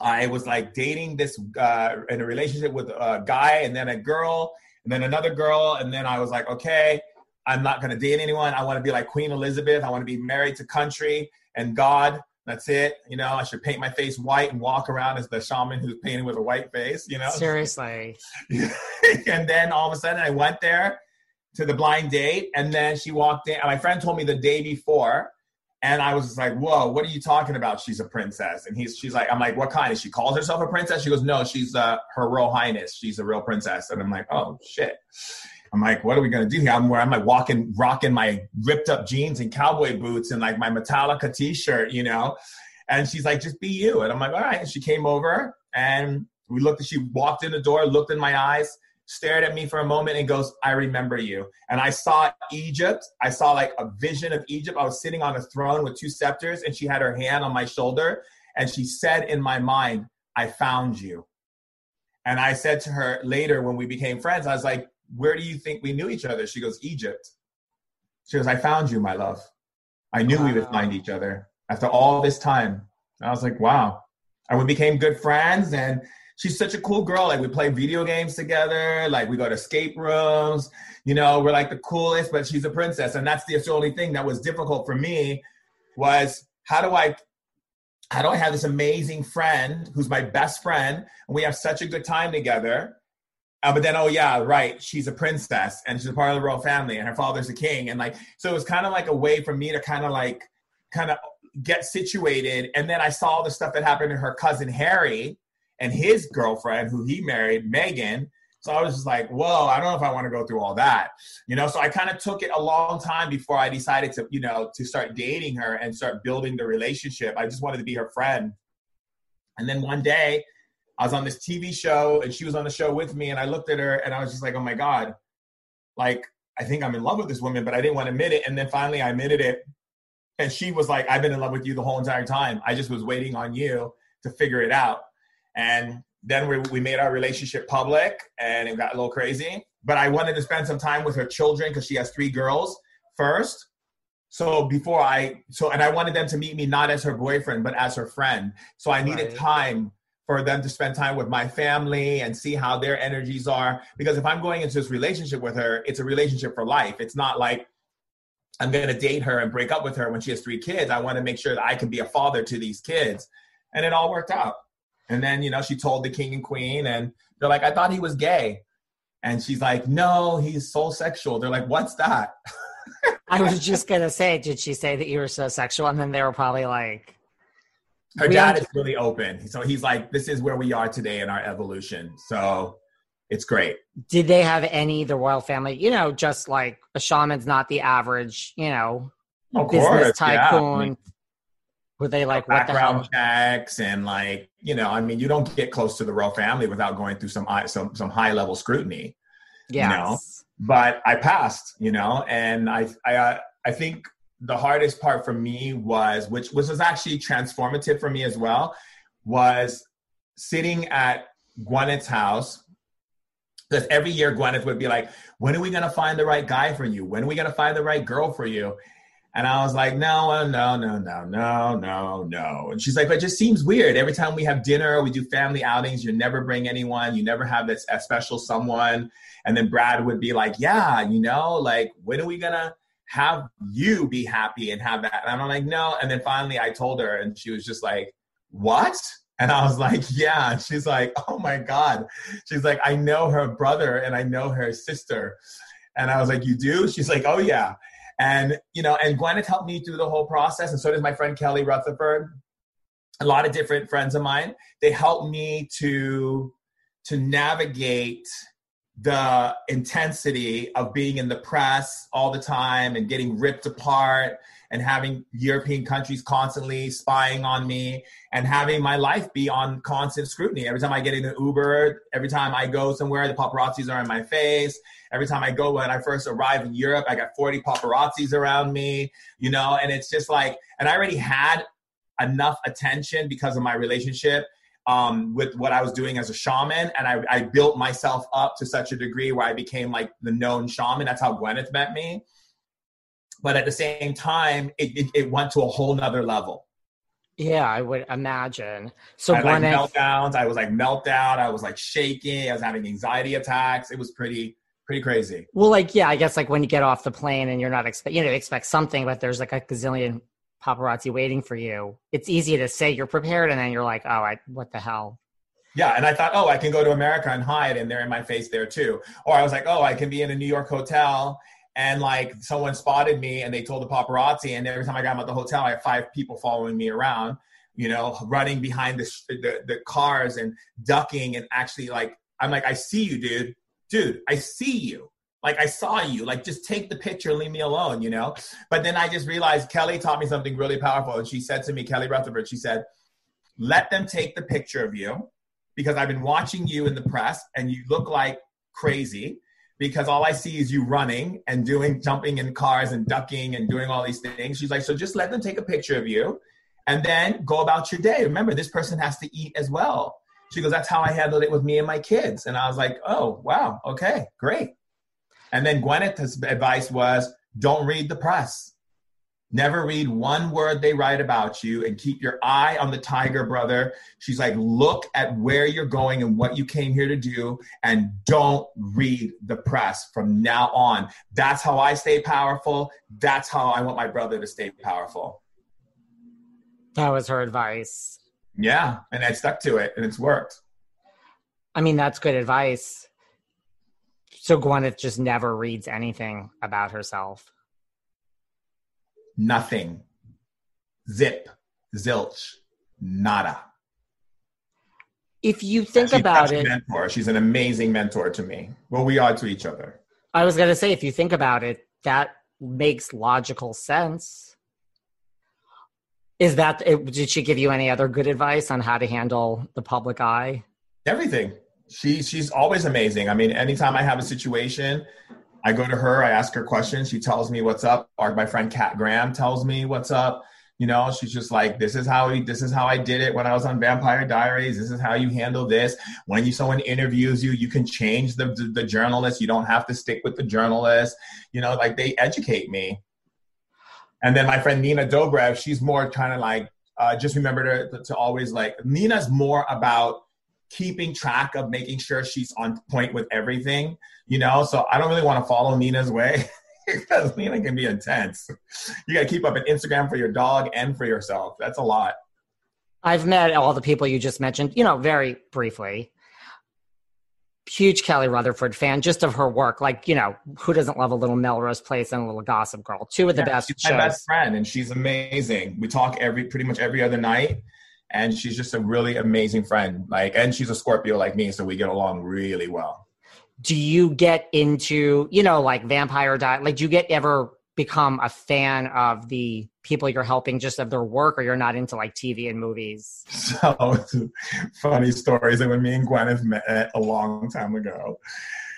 I was like dating this, uh, in a relationship with a guy and then a girl and then another girl. And then I was like, okay, I'm not going to date anyone. I want to be like Queen Elizabeth. I want to be married to country and God. That's it. You know, I should paint my face white and walk around as the shaman who's painting with a white face, you know? Seriously. And then all of a sudden I went there to the blind date. And then she walked in. My friend told me the day before. And I was just like, whoa, what are you talking about? She's a princess. And he's, she's like, I'm like, what kind? Is she calls herself a princess? She goes, no, she's uh, her Royal Highness. She's a real princess. And I'm like, oh, shit. I'm like, what are we going to do here? I'm where I'm like walking, rocking my ripped up jeans and cowboy boots and like my Metallica t-shirt, you know? And she's like, just be you. And I'm like, all right. And she came over and we looked, she walked in the door, looked in my eyes, stared at me for a moment and goes, I remember you. And I saw Egypt. I saw like a vision of Egypt. I was sitting on a throne with two scepters and she had her hand on my shoulder. And she said in my mind, I found you. And I said to her later when we became friends, I was like, where do you think we knew each other? She goes, Egypt. She goes, I found you, my love. I knew wow. we would find each other after all this time. And I was like, wow. And we became good friends and she's such a cool girl. Like we play video games together. Like we go to escape rooms, you know, we're like the coolest, but she's a princess. And that's the only thing that was difficult for me was how do I, how do I have this amazing friend who's my best friend and we have such a good time together. Uh, but then, oh yeah, right. She's a princess and she's a part of the royal family and her father's a king. And like, so it was kind of like a way for me to kind of like, kind of get situated. And then I saw all the stuff that happened to her cousin, Harry, and his girlfriend who he married, Megan. So I was just like, whoa, I don't know if I want to go through all that. You know, so I kind of took it a long time before I decided to, you know, to start dating her and start building the relationship. I just wanted to be her friend. And then one day I was on this T V show and she was on the show with me and I looked at her and I was just like, oh my God, like, I think I'm in love with this woman, but I didn't want to admit it. And then finally I admitted it. And she was like, I've been in love with you the whole entire time. I just was waiting on you to figure it out. And then we, we made our relationship public and it got a little crazy. But I wanted to spend some time with her children because she has three girls first. So before I, so, and I wanted them to meet me not as her boyfriend, but as her friend. So I needed right. time for them to spend time with my family and see how their energies are. Because if I'm going into this relationship with her, it's a relationship for life. It's not like I'm going to date her and break up with her when she has three kids. I want to make sure that I can be a father to these kids. And it all worked out. And then, you know, she told the king and queen, and they're like, I thought he was gay. And she's like, no, he's so sexual. They're like, what's that? I was just going to say, did she say that you were so sexual? And then they were probably like... Her we dad are- is really open. So he's like, this is where we are today in our evolution. So it's great. Did they have any, the royal family, you know, just like a shaman's not the average, you know, of business course, tycoon. Yeah. I mean, were they like, what the hell? Background checks and like, you know, I mean, you don't get close to the royal family without going through some some, some high level scrutiny. Yeah. You know? But I passed, you know, and I, I, uh, I think the hardest part for me was, which, which was actually transformative for me as well, was sitting at Gwyneth's house. Because every year Gwyneth would be like, when are we going to find the right guy for you? When are we going to find the right girl for you? And I was like, no, no, no, no, no, no, no. And she's like, but it just seems weird. Every time we have dinner or we do family outings, you never bring anyone. You never have this a special someone. And then Brad would be like, yeah, you know, like, when are we going to have you be happy and have that? And I'm like, no. And then finally I told her, and she was just like, what? And I was like, yeah. And she's like, oh my God. She's like, I know her brother and I know her sister. And I was like, you do? She's like, oh yeah. And, you know, and Gwyneth helped me through the whole process. And so does my friend Kelly Rutherford. A lot of different friends of mine. They helped me to, to navigate the intensity of being in the press all the time and getting ripped apart and having European countries constantly spying on me and having my life be on constant scrutiny. Every time I get in an Uber, every time I go somewhere, the paparazzis are in my face. Every time I go, when I first arrived in Europe, I got forty paparazzis around me, you know, and it's just like, and I already had enough attention because of my relationship um, with what I was doing as a shaman. And I, I built myself up to such a degree where I became like the known shaman. That's how Gwyneth met me. But at the same time, it, it, it went to a whole nother level. Yeah, I would imagine. So I had like meltdowns. I was like meltdown. I was like shaking. I was having anxiety attacks. It was pretty, pretty crazy. Well, like, yeah, I guess like when you get off the plane and you're not expect, you know, expect something, but there's like a gazillion paparazzi waiting for you. It's easy to say you're prepared. And then you're like, oh, I, what the hell? Yeah. And I thought, oh, I can go to America and hide. And they're in my face there too. Or I was like, oh, I can be in a New York hotel and like someone spotted me and they told the paparazzi, and every time I got out of the hotel, I had five people following me around, you know, running behind the, sh- the the cars and ducking and actually like, I'm like, I see you, dude, dude, I see you. Like I saw you, like just take the picture and leave me alone, you know? But then I just realized Kelly taught me something really powerful. And she said to me, Kelly Rutherford, she said, let them take the picture of you because I've been watching you in the press and you look like crazy. Because all I see is you running and doing, jumping in cars and ducking and doing all these things. She's like, so just let them take a picture of you and then go about your day. Remember, this person has to eat as well. She goes, that's how I handled it with me and my kids. And I was like, oh, wow, okay, great. And then Gwyneth's advice was, don't read the press. Never read one word they write about you and keep your eye on the tiger, brother. She's like, look at where you're going and what you came here to do and don't read the press from now on. That's how I stay powerful. That's how I want my brother to stay powerful. That was her advice. Yeah. And I stuck to it and it's worked. I mean, that's good advice. So Gwyneth just never reads anything about herself. Nothing. Zip. Zilch. Nada. If you think she's about it... Mentor. She's an amazing mentor to me. Well, we are to each other. I was going to say, if you think about it, that makes logical sense. Is that... Did she give you any other good advice on how to handle the public eye? Everything. She She's always amazing. I mean, anytime I have a situation... I go to her, I ask her questions, she tells me what's up, or my friend Kat Graham tells me what's up, you know, she's just like, this is how we, this is how I did it when I was on Vampire Diaries, this is how you handle this. When you someone interviews you, you can change the, the, the journalist, you don't have to stick with the journalist, you know, like they educate me. And then my friend Nina Dobrev, she's more kind of like, uh, just remember to, to always, like, Nina's more about keeping track of making sure she's on point with everything, you know? So I don't really want to follow Nina's way because Nina can be intense. You got to keep up an Instagram for your dog and for yourself. That's a lot. I've met all the people you just mentioned, you know, very briefly. Huge Kelly Rutherford fan, just of her work. Like, you know, who doesn't love a little Melrose Place and a little Gossip Girl? Two of the yeah, best she's shows. My best friend, and she's amazing. We talk every pretty much every other night, and she's just a really amazing friend. Like, and she's a Scorpio like me, so we get along really well. Do you get into, you know, like Vampire Diaries? Like, do you get ever become a fan of the people you're helping, just of their work, or you're not into like T V and movies? So, funny stories. And when me and Gwyneth met a long time ago,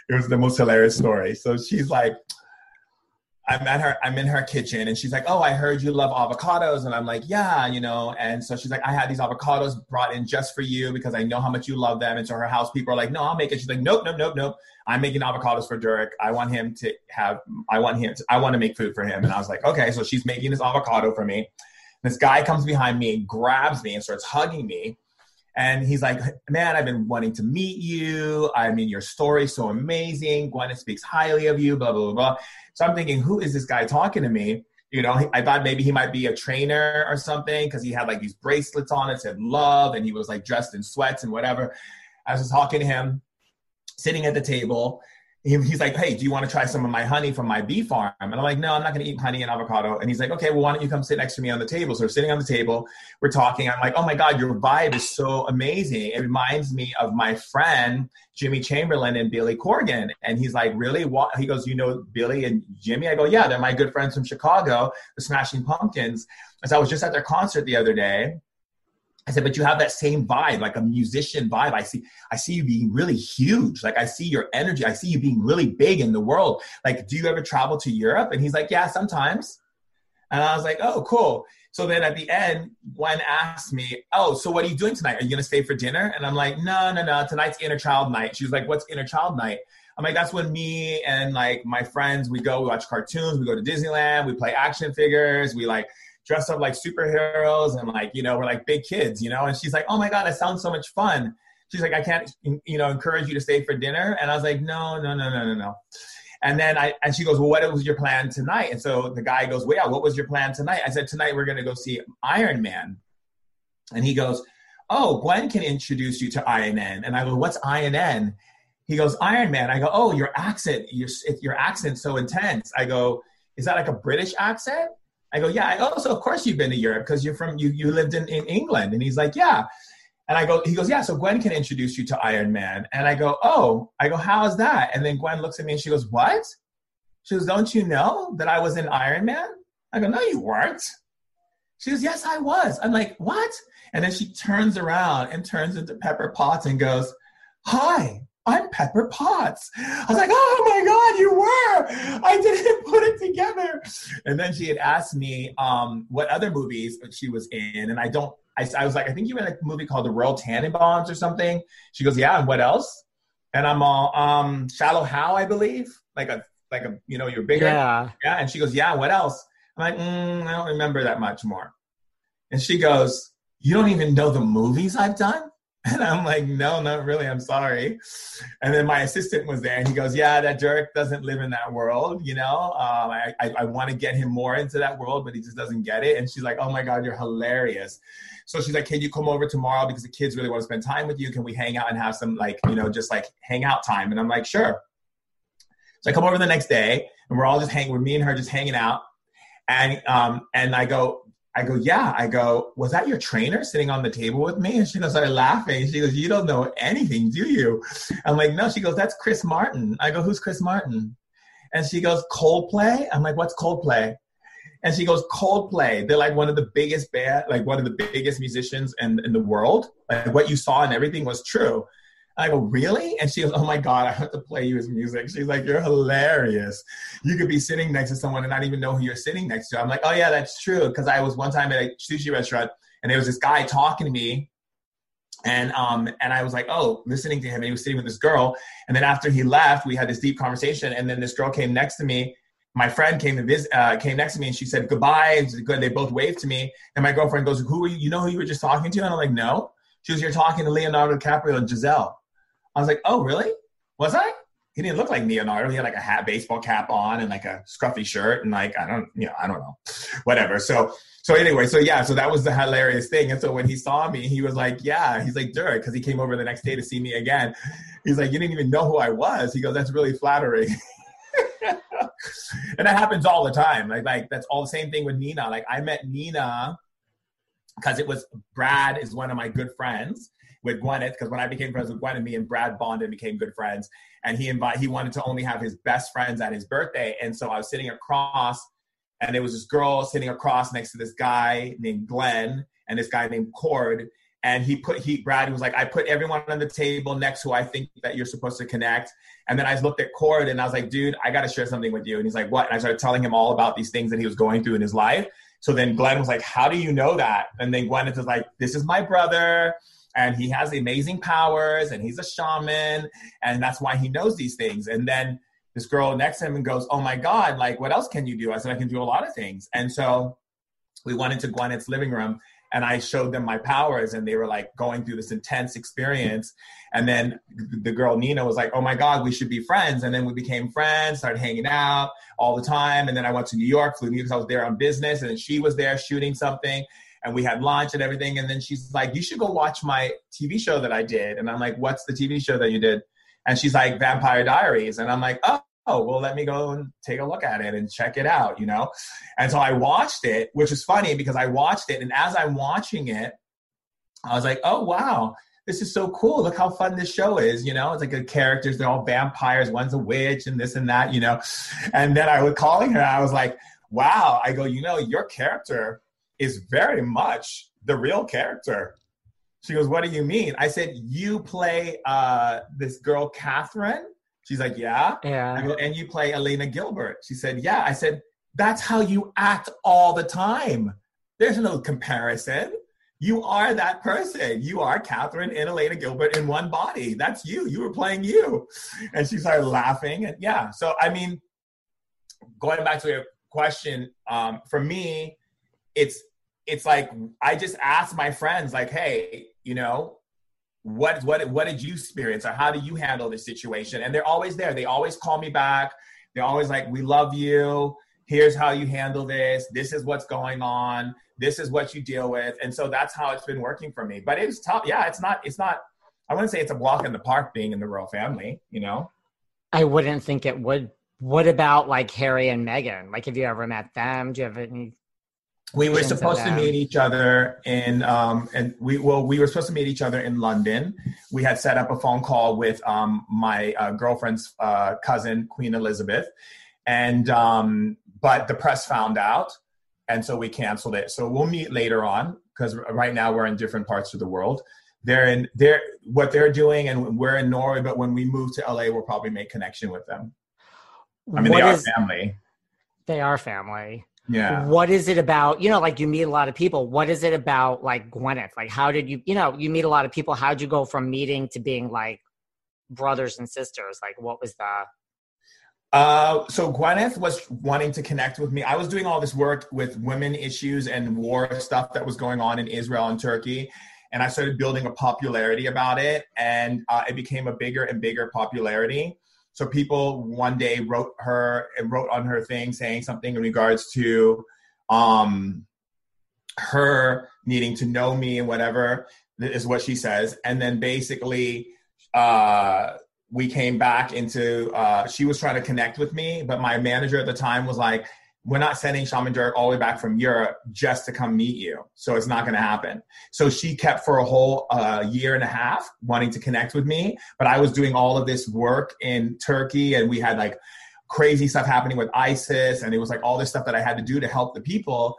it was the most hilarious story. So she's like, I'm at her, I'm in her kitchen, and she's like, "Oh, I heard you love avocados," and I'm like, "Yeah, you know." And so she's like, "I had these avocados brought in just for you because I know how much you love them." And so her house people are like, "No, I'll make it." She's like, "Nope, nope, nope, nope. I'm making avocados for Durek. I want him to have. I want him. To, I want to make food for him." And I was like, "Okay." So she's making this avocado for me. This guy comes behind me and grabs me and starts hugging me. And he's like, "Man, I've been wanting to meet you. I mean, your story's so amazing. Gwyneth speaks highly of you, blah, blah, blah." So I'm thinking, who is this guy talking to me? You know, I thought maybe he might be a trainer or something because he had like these bracelets on that said love, and he was like dressed in sweats and whatever. I was just talking to him, sitting at the table. He's like, "Hey, do you want to try some of my honey from my bee farm?" And I'm like, "No, I'm not going to eat honey and avocado." And he's like, "Okay, well, why don't you come sit next to me on the table?" So we're sitting on the table. We're talking. I'm like, "Oh, my God, your vibe is so amazing. It reminds me of my friend, Jimmy Chamberlain and Billy Corgan." And he's like, "Really? What?" He goes, "You know Billy and Jimmy?" I go, "Yeah, they're my good friends from Chicago, the Smashing Pumpkins." And so I was just at their concert the other day. I said, "But you have that same vibe, like a musician vibe. I see, I see you being really huge. Like, I see your energy. I see you being really big in the world. Like, do you ever travel to Europe?" And he's like, "Yeah, sometimes." And I was like, "Oh, cool." So then at the end, Gwen asked me, "Oh, so what are you doing tonight? Are you going to stay for dinner?" And I'm like, no, no, no. "Tonight's inner child night." She was like, "What's inner child night?" I'm like, "That's when me and like my friends, we go, we watch cartoons, we go to Disneyland, we play action figures, we like dressed up like superheroes, and like, you know, we're like big kids, you know?" And she's like, "Oh my God, that sounds so much fun." She's like, "I can't, you know, encourage you to stay for dinner." And I was like, no, no, no, no, no, no. And then I, and she goes, "Well, what was your plan tonight?" And so the guy goes, "Well, yeah, what was your plan tonight?" I said, "Tonight we're going to go see Iron Man." And he goes, "Oh, Gwen can introduce you to I N N. And I go, "What's I N N? He goes, "Iron Man." I go, "Oh, your accent, your, your accent's so intense." I go, "Is that like a British accent?" I go, "Yeah." I go, "Oh, so of course you've been to Europe because you're from, you you lived in, in England." And he's like, "Yeah." And I go, he goes, "Yeah, so Gwen can introduce you to Iron Man." And I go, "Oh." I go, "How is that?" And then Gwen looks at me and she goes, "What?" She goes, "Don't you know that I was in Iron Man?" I go, "No, you weren't." She goes, "Yes, I was." I'm like, "What?" And then she turns around and turns into Pepper Potts and goes, "Hi, I'm Pepper Potts." I was like, "Oh my God, you were! I didn't put it together." And then she had asked me um, what other movies she was in, and I don't. I, I was like, "I think you were in a movie called The Royal Tannenbaums or something." She goes, "Yeah, and what else?" And I'm all, um, "Shallow How, I believe, like a like a you know, you're bigger." Yeah. Yeah. And she goes, "Yeah, what else?" I'm like, mm, "I don't remember that much more." And she goes, "You don't even know the movies I've done?" And I'm like, "No, not really. I'm sorry." And then my assistant was there, and he goes, "Yeah, that Durek doesn't live in that world, you know. Um, I I, I want to get him more into that world, but he just doesn't get it." And she's like, "Oh my God, you're hilarious." So she's like, "Can you come over tomorrow because the kids really want to spend time with you? Can we hang out and have some like, you know, just like hang out time?" And I'm like, "Sure." So I come over the next day, and we're all just hanging. We're me and her just hanging out, and um and I go. I go, "Yeah." I go, "Was that your trainer sitting on the table with me?" And she goes, started laughing. She goes, "You don't know anything, do you?" I'm like, "No." She goes, "That's Chris Martin." I go, "Who's Chris Martin?" And she goes, "Coldplay?" I'm like, "What's Coldplay?" And she goes, "Coldplay. They're like one of the biggest band, like one of the biggest musicians in, in the world. Like what you saw and everything was true." I go, "Really?" And she goes, "Oh my God, I have to play you his music." She's like, "You're hilarious. You could be sitting next to someone and not even know who you're sitting next to." I'm like, "Oh yeah, that's true." Because I was one time at a sushi restaurant, and there was this guy talking to me, and um, and I was like, oh, listening to him, and he was sitting with this girl. And then after he left, we had this deep conversation, and then this girl came next to me, my friend came to visit, uh, came next to me, and she said goodbye. And they both waved to me. And my girlfriend goes, "Who are you? You know who you were just talking to?" And I'm like, "No." She was, "You're talking to Leonardo DiCaprio and Giselle." I was like, "Oh, really? Was I?" He didn't look like Leonardo. He had like a hat, baseball cap on, and like a scruffy shirt, and like I don't, you know, I don't know, whatever. So, so anyway, so yeah, so that was the hilarious thing. And so when he saw me, he was like, "Yeah," he's like, "Durek," because he came over the next day to see me again. He's like, "You didn't even know who I was." He goes, "That's really flattering." And that happens all the time. Like, like that's all the same thing with Nina. Like I met Nina because it was Brad is one of my good friends with Gwyneth, because when I became friends with Gwyneth, me and Brad bonded and became good friends. And he invited, he wanted to only have his best friends at his birthday. And so I was sitting across, and there was this girl sitting across next to this guy named Glenn and this guy named Cord. And he put, he, Brad was like, "I put everyone on the table next who I think that you're supposed to connect." And then I looked at Cord and I was like, "Dude, I got to share something with you." And he's like, "What?" And I started telling him all about these things that he was going through in his life. So then Glenn was like, "How do you know that?" And then Gwyneth is like, "This is my brother. And he has amazing powers, and he's a shaman, and that's why he knows these things." And then this girl next to him and goes, "Oh my God, like, what else can you do?" I said, "I can do a lot of things." And so we went into Gwyneth's living room, and I showed them my powers, and they were like going through this intense experience. And then the girl Nina was like, "Oh my God, we should be friends." And then we became friends, started hanging out all the time. And then I went to New York, flew to New York because I was there on business, and then she was there shooting something. And we had lunch and everything. And then she's like, "You should go watch my T V show that I did." And I'm like, "What's the T V show that you did?" And she's like, "Vampire Diaries." And I'm like, oh, oh, well, let me go and take a look at it and check it out, you know? And so I watched it, which is funny because I watched it. And as I'm watching it, I was like, "Oh, wow, this is so cool. Look how fun this show is." You know, it's like the characters, they're all vampires. One's a witch and this and that, you know? And then I was calling her. I was like, "Wow." I go, "You know, your character is very much the real character." She goes, "What do you mean?" I said, "You play uh, this girl, Catherine." She's like, "Yeah." Yeah. I go, "And you play Elena Gilbert." She said, "Yeah." I said, "That's how you act all the time. There's no comparison. You are that person. You are Catherine and Elena Gilbert in one body. That's you. You were playing you." And she started laughing. And yeah, so I mean, going back to your question, um, for me, it's, It's like, I just asked my friends, like, "Hey, you know, what, what, what did you experience, or how do you handle this situation?" And they're always there. They always call me back. They're always like, "We love you. Here's how you handle this. This is what's going on. This is what you deal with." And so that's how it's been working for me, but it's tough. Yeah. It's not, it's not, I wouldn't say it's a walk in the park being in the royal family, you know? I wouldn't think it would. What about like Harry and Meghan? Like, have you ever met them? Do you have any? We were supposed to meet each other in, um, and we well, we were supposed to meet each other in London. We had set up a phone call with um, my uh, girlfriend's uh, cousin, Queen Elizabeth, and um, but the press found out, and so we canceled it. So we'll meet later on, because right now we're in different parts of the world. They're in they're what they're doing, and we're in Norway. But when we move to L A, we'll probably make connection with them. I mean, they are family. They are family. Yeah. What is it about, you know, like you meet a lot of people. What is it about like Gwyneth? Like how did you, you know, you meet a lot of people. How'd you go from meeting to being like brothers and sisters? Like what was that? Uh, so Gwyneth was wanting to connect with me. I was doing all this work with women issues and war stuff that was going on in Israel and Turkey. And I started building a popularity about it. And uh, it became a bigger and bigger popularity. So people one day wrote her and wrote on her thing saying something in regards to um, her needing to know me and whatever is what she says. And then basically uh, we came back into, uh, she was trying to connect with me, but my manager at the time was like, "We're not sending Shaman Durek all the way back from Europe just to come meet you. So it's not going to happen." So she kept for a whole uh, year and a half wanting to connect with me. But I was doing all of this work in Turkey, and we had like crazy stuff happening with ISIS. And it was like all this stuff that I had to do to help the people.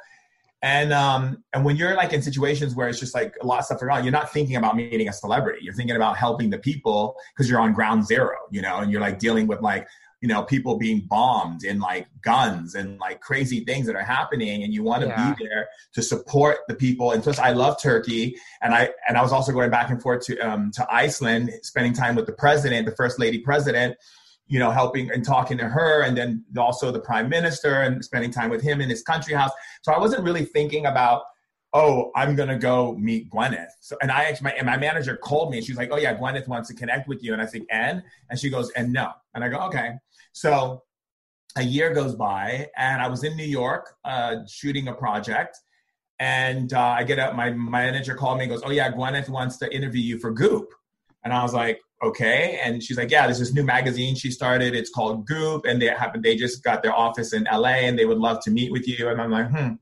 And um, and when you're like in situations where it's just like a lot of stuff going on, you're not thinking about meeting a celebrity. You're thinking about helping the people because you're on ground zero, you know, and you're like dealing with like, you know, people being bombed and like guns and like crazy things that are happening. And you want to yeah. be there to support the people. And plus I love Turkey. And I, and I was also going back and forth to, um, to Iceland, spending time with the president, the first lady president, you know, helping and talking to her, and then also the prime minister, and spending time with him in his country house. So I wasn't really thinking about, oh, I'm going to go meet Gwyneth. So, and I actually, my, and my manager called me and she's like, oh yeah, Gwyneth wants to connect with you. And I think, and, and she goes, and no. And I go, okay. So a year goes by and I was in New York uh, shooting a project, and uh, I get up, my, my manager called me and goes, oh yeah, Gwyneth wants to interview you for Goop. And I was like, okay. And she's like, yeah, there's this new magazine she started. It's called Goop. And they happened, they just got their office in L A, and they would love to meet with you. And I'm like, hmm.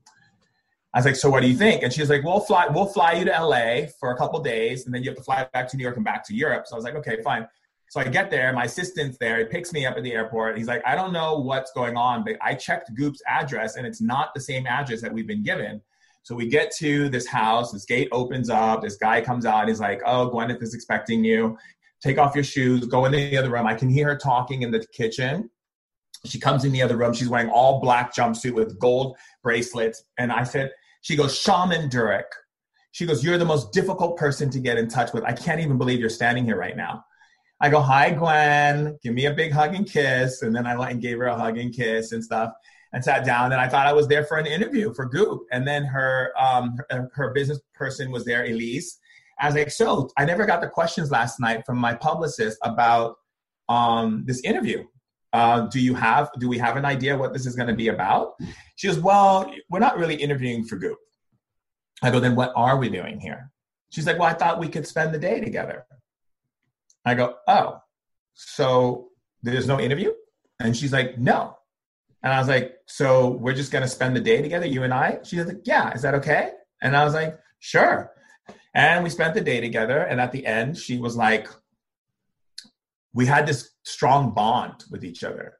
I was like, so what do you think? And she's like, we'll fly, we'll fly you to L A for a couple of days, and then you have to fly back to New York and back to Europe. So I was like, okay, fine. So I get there, my assistant's there, he picks me up at the airport. He's like, I don't know what's going on, but I checked Goop's address and it's not the same address that we've been given. So we get to this house, this gate opens up, this guy comes out, he's like, oh, Gwyneth is expecting you. Take off your shoes, go in the other room. I can hear her talking in the kitchen. She comes in the other room, she's wearing all black jumpsuit with gold bracelets. And I said, she goes, Shaman Durek. She goes, you're the most difficult person to get in touch with. I can't even believe you're standing here right now. I go, hi, Gwen. Give me a big hug and kiss. And then I like gave her a hug and kiss and stuff and sat down. And I thought I was there for an interview for Goop. And then her um, her, her business person was there, Elise. I was like, so I never got the questions last night from my publicist about um, this interview. Uh, do you have, do we have an idea what this is going to be about? She goes, well, we're not really interviewing for Goop. I go, then what are we doing here? She's like, well, I thought we could spend the day together. I go, oh, so there's no interview? And she's like, no. And I was like, so we're just going to spend the day together, you and I? She's like, yeah, is that okay? And I was like, sure. And we spent the day together. And at the end, she was like, we had this strong bond with each other.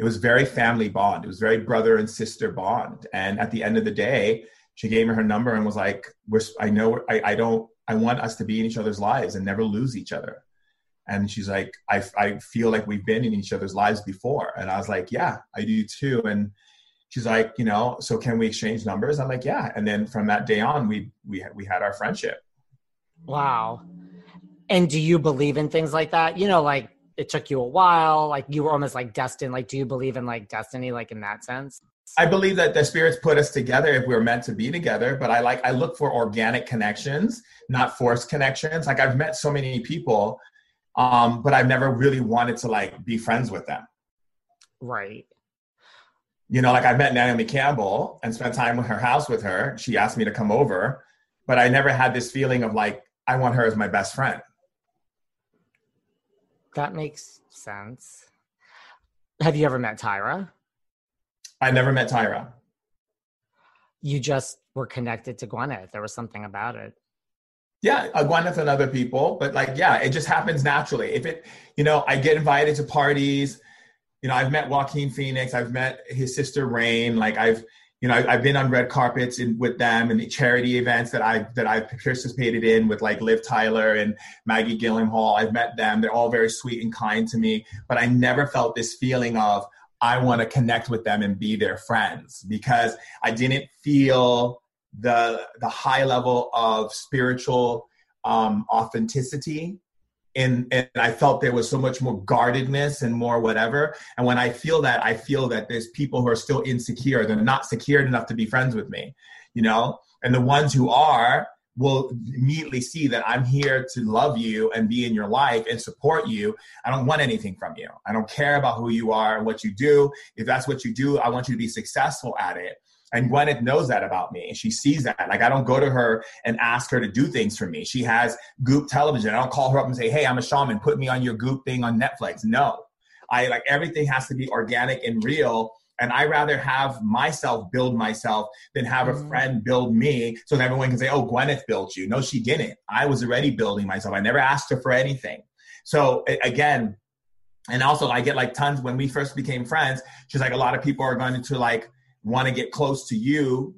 It was very family bond. It was very brother and sister bond. And at the end of the day, she gave me her number and was like, we're, I know, I, I don't, I want us to be in each other's lives and never lose each other. And she's like, I, I feel like we've been in each other's lives before. And I was like, yeah, I do too. And she's like, you know, so can we exchange numbers? I'm like, yeah. And then from that day on, we, we, we had our friendship. Wow. And do you believe in things like that? You know, like, it took you a while, like you were almost like destined. Like, do you believe in like destiny, like in that sense? I believe that the spirits put us together if we were meant to be together. But I like, I look for organic connections, not forced connections. Like I've met so many people, um, but I've never really wanted to like be friends with them. Right. You know, like I've met Naomi Campbell and spent time in her house with her. She asked me to come over, but I never had this feeling of like, I want her as my best friend. That makes sense. Have you ever met Tyra? I never met Tyra. You just were connected to Gwyneth. There was something about it. Yeah, uh, Gwyneth and other people. But like, yeah, it just happens naturally. If it, you know, I get invited to parties. You know, I've met Joaquin Phoenix. I've met his sister, Rain. Like I've, you know, I've, I've been on red carpets in, with them and the charity events that I've, that I've participated in with like Liv Tyler and Maggie Gyllenhaal. I've met them. They're all very sweet and kind to me, but I never felt this feeling of, I want to connect with them and be their friends, because I didn't feel the, the high level of spiritual um, authenticity. And, and I felt there was so much more guardedness and more whatever. And when I feel that, I feel that there's people who are still insecure. They're not secured enough to be friends with me, you know? And the ones who are will immediately see that I'm here to love you and be in your life and support you. I don't want anything from you. I don't care about who you are and what you do. If that's what you do, I want you to be successful at it. And Gwyneth knows that about me. She sees that. Like, I don't go to her and ask her to do things for me. She has Goop television. I don't call her up and say, hey, I'm a shaman. Put me on your Goop thing on Netflix. No. I like everything has to be organic and real. And I rather have myself build myself than have mm-hmm. a friend build me so that everyone can say, oh, Gwyneth built you. No, she didn't. I was already building myself. I never asked her for anything. So again, and also I get like tons when we first became friends, she's like, a lot of people are going to like, want to get close to you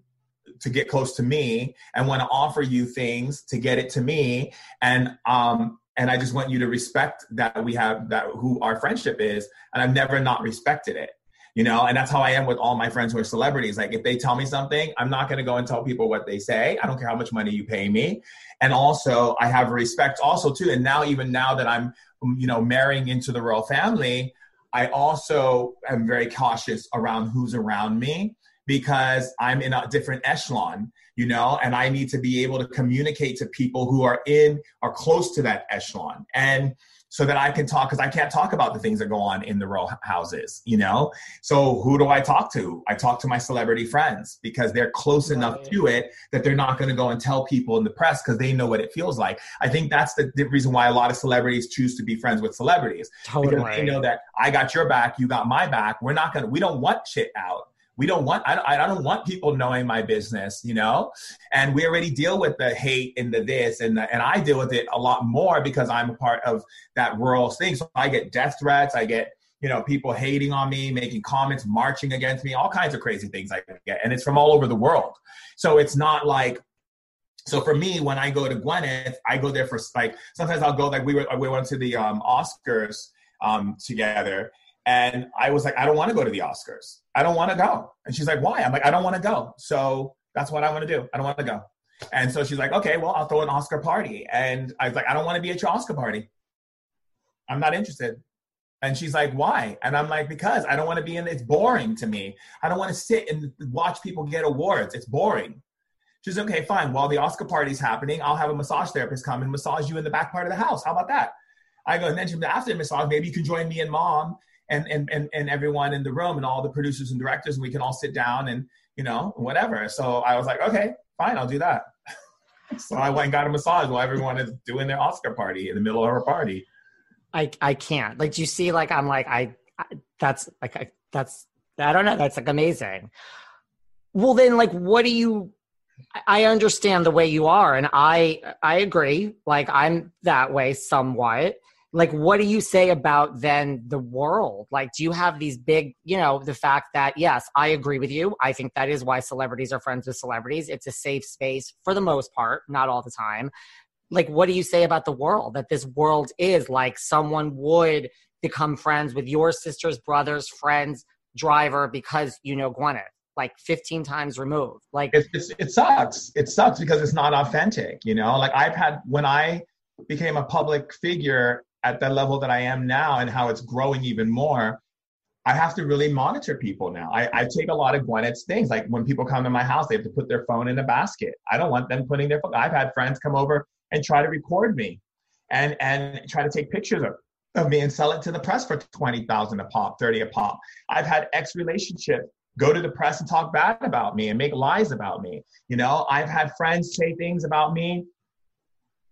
to get close to me and want to offer you things to get it to me. And, um, and I just want you to respect that we have that who our friendship is. And I've never not respected it, you know, and that's how I am with all my friends who are celebrities. Like if they tell me something, I'm not going to go and tell people what they say. I don't care how much money you pay me. And also I have respect also too. And now, even now that I'm, you know, marrying into the royal family, I also am very cautious around who's around me, because I'm in a different echelon, you know, and I need to be able to communicate to people who are in or close to that echelon. And so that I can talk, because I can't talk about the things that go on in the row houses, you know? So who do I talk to? I talk to my celebrity friends, because they're close right. enough to it that they're not going to go and tell people in the press, because they know what it feels like. I think that's the, the reason why a lot of celebrities choose to be friends with celebrities. Totally. Because they know that I got your back, you got my back. We're not going to, we don't want shit out. We don't want, I, I don't want people knowing my business, you know, and we already deal with the hate and the this and the, and I deal with it a lot more because I'm a part of that rural thing. So I get death threats. I get, you know, people hating on me, making comments, marching against me, all kinds of crazy things I get. And it's from all over the world. So it's not like, so for me, when I go to Gwyneth, I go there for like, sometimes I'll go, like we were, we went to the um, Oscars um, together. And I was like, I don't want to go to the Oscars. I don't want to go. And she's like, why? I'm like, I don't want to go. So that's what I want to do. I don't want to go. And so she's like, okay, well, I'll throw an Oscar party. And I was like, I don't want to be at your Oscar party. I'm not interested. And she's like, why? And I'm like, because I don't want to be in it. It's boring to me. I don't want to sit and watch people get awards. It's boring. She's okay, fine. While the Oscar party's happening, I'll have a massage therapist come and massage you in the back part of the house. How about that? I go, and then she's after the massage, maybe you can join me and mom. And, and and and everyone in the room and all the producers and directors, and we can all sit down and, you know, whatever. So I was like, okay, fine, I'll do that. So I went and got a massage while everyone is doing their Oscar party in the middle of her party. I I can't. Like, do you see, like, I'm like, I, I that's, like, I, that's, I don't know. That's, like, amazing. Well, then, like, what do you, I understand the way you are. And I I agree. Like, I'm that way somewhat. Like, what do you say about then the world? Like, do you have these big, you know, the fact that, yes, I agree with you. I think that is why celebrities are friends with celebrities. It's a safe space for the most part, not all the time. Like, what do you say about the world? That this world is like someone would become friends with your sister's brother's friend's driver because you know Gwyneth. Like fifteen times removed. Like it, it, it sucks. It sucks because it's not authentic, you know? Like I've had, when I became a public figure, at the level that I am now and how it's growing even more, I have to really monitor people now. I, I take a lot of Gwyneth's things. Like when people come to my house, they have to put their phone in a basket. I don't want them putting their phone. I've had friends come over and try to record me and, and try to take pictures of, of me and sell it to the press for twenty thousand a pop, thirty a pop. I've had ex-relationships go to the press and talk bad about me and make lies about me. You know, I've had friends say things about me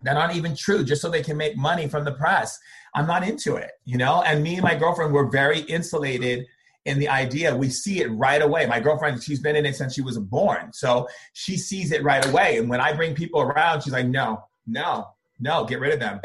that aren't even true, just so they can make money from the press. I'm not into it, you know? And me and my girlfriend were very insulated in the idea. We see it right away. My girlfriend, she's been in it since she was born. So she sees it right away. And when I bring people around, she's like, no, no, no, get rid of them.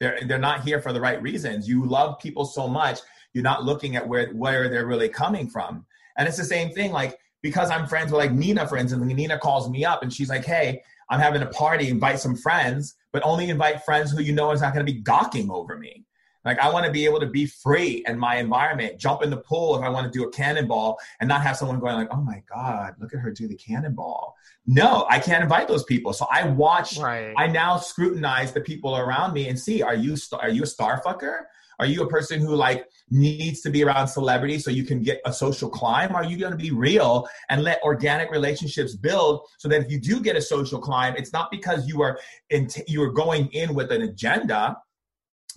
They're they're not here for the right reasons. You love people so much, you're not looking at where, where they're really coming from. And it's the same thing, like, because I'm friends with like Nina, for instance, and Nina calls me up and she's like, hey, I'm having a party, invite some friends, but only invite friends who you know is not going to be gawking over me. Like, I want to be able to be free in my environment, jump in the pool if I want to do a cannonball and not have someone going like, oh my God, look at her do the cannonball. No, I can't invite those people. So I watch, right. I now scrutinize the people around me and see, are you are you a star fucker? Are you a person who like needs to be around celebrities so you can get a social climb? Are you going to be real and let organic relationships build so that if you do get a social climb, it's not because you are in t- you are going in with an agenda,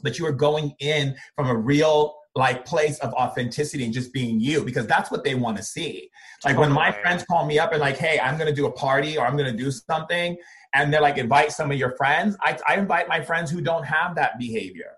but you are going in from a real like place of authenticity and just being you, because that's what they want to see. Like when my friends call me up and like, hey, I'm going to do a party or I'm going to do something. And they're like, invite some of your friends. I, I invite my friends who don't have that behavior.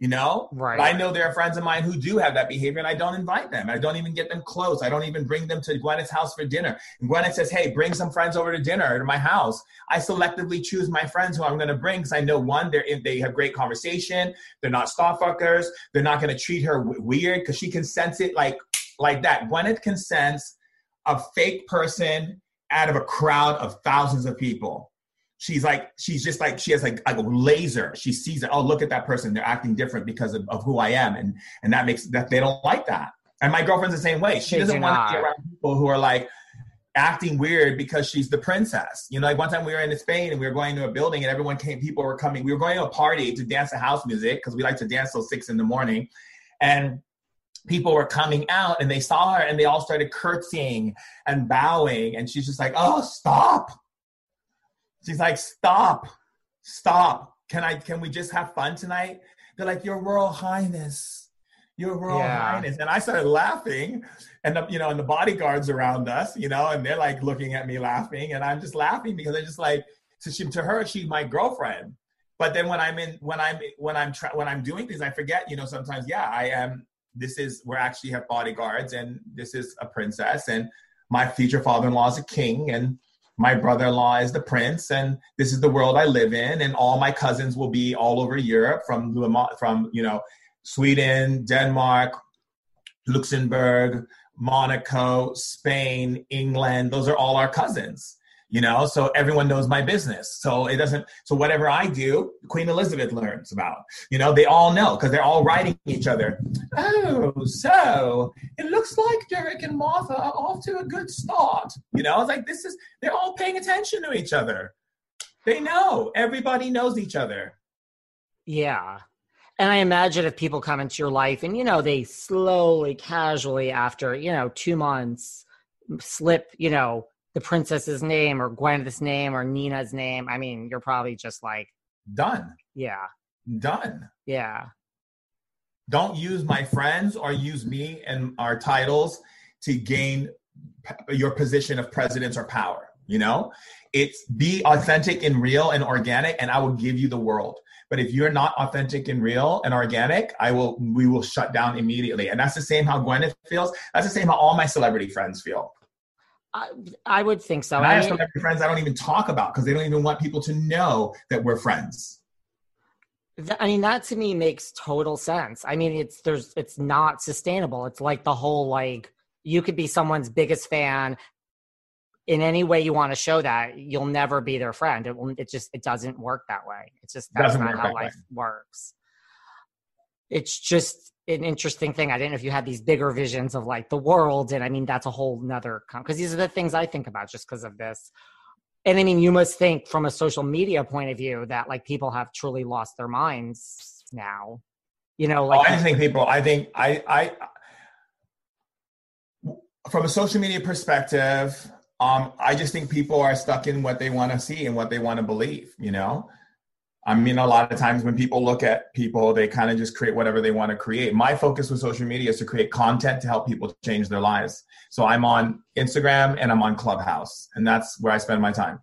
You know, right. But I know there are friends of mine who do have that behavior and I don't invite them. I don't even get them close. I don't even bring them to Gwyneth's house for dinner. And Gwyneth says, hey, bring some friends over to dinner to my house. I selectively choose my friends who I'm going to bring because I know, one, they're in, they have great conversation. They're not star fuckers. They're not going to treat her w- weird because she can sense it like, like that. Gwyneth can sense a fake person out of a crowd of thousands of people. She's like, she's just like, she has like, like a laser. She sees it. Oh, look at that person. They're acting different because of, of who I am. And and that makes, that they don't like that. And my girlfriend's the same way. She they doesn't do want to be around people who are like acting weird because she's the princess. You know, like one time we were in Spain and we were going to a building and everyone came, people were coming. We were going to a party to dance to house music because we like to dance till six in the morning. And people were coming out and they saw her and they all started curtsying and bowing. And she's just like, oh, stop. She's like, stop, stop. Can I, can we just have fun tonight? They're like, Your Royal Highness, Your Royal yeah. Highness. And I started laughing and, the, you know, and the bodyguards around us, you know, and they're like looking at me laughing and I'm just laughing because I just like, to she, to her, she's my girlfriend. But then when I'm in, when I'm, when I'm, tra- when I'm doing things, I forget, you know, sometimes, yeah, I am, this is, we're actually have bodyguards and this is a princess and my future father-in-law is a king and my brother-in-law is the prince, and this is the world I live in, and all my cousins will be all over Europe from, from you know, Sweden, Denmark, Luxembourg, Monaco, Spain, England. Those are all our cousins, you know, so everyone knows my business. So it doesn't, so whatever I do, Queen Elizabeth learns about, you know, they all know because they're all writing each other. Oh, so it looks like Derek and Martha are off to a good start. You know, it's like, this is, they're all paying attention to each other. They know, everybody knows each other. Yeah. And I imagine if people come into your life and, you know, they slowly, casually after, you know, two months slip, you know, the princess's name or Gwyneth's name or Nina's name. I mean, you're probably just like done. Yeah. Done. Yeah. Don't use my friends or use me and our titles to gain your position of presidents or power. You know, it's be authentic and real and organic, and I will give you the world. But if you're not authentic and real and organic, I will, we will shut down immediately. And that's the same how Gwyneth feels. That's the same how all my celebrity friends feel. I, I would think so. And I have I mean, celebrity friends I don't even talk about because they don't even want people to know that we're friends. Th- I mean, that to me makes total sense. I mean, it's there's it's not sustainable. It's like the whole like you could be someone's biggest fan in any way you want to show that you'll never be their friend. It will, it just it doesn't work that way. It's just that's doesn't not how that life way. works. It's just an interesting thing. I didn't know if you had these bigger visions of like the world. And I mean, that's a whole nother, because these are the things I think about just because of this. And I mean, you must think from a social media point of view that like people have truly lost their minds now, you know, like oh, I think people, I think I, I, from a social media perspective, um, I just think people are stuck in what they want to see and what they want to believe, you know? I mean, a lot of times when people look at people, they kind of just create whatever they want to create. My focus with social media is to create content to help people change their lives. So I'm on Instagram and I'm on Clubhouse, and that's where I spend my time.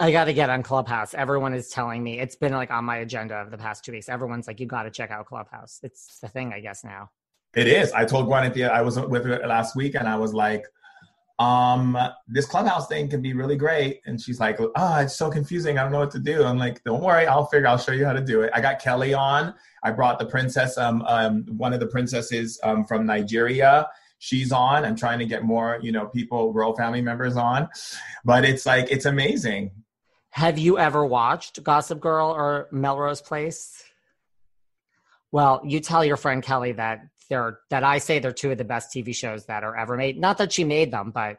I got to get on Clubhouse. Everyone is telling me. It's been like on my agenda over the past two weeks. Everyone's like, you got to check out Clubhouse. It's the thing, I guess, now. It is. I told Gwyneth, I was with her last week, and I was like, um, this Clubhouse thing can be really great. And she's like, oh, it's so confusing. I don't know what to do. I'm like, don't worry. I'll figure, I'll show you how to do it. I got Kelly on. I brought the princess, um, um, one of the princesses, um, from Nigeria. She's on. I'm trying to get more, you know, people, royal family members on, but it's like, it's amazing. Have you ever watched Gossip Girl or Melrose Place? Well, you tell your friend Kelly that They're that I say they're two of the best T V shows that are ever made. Not that she made them, but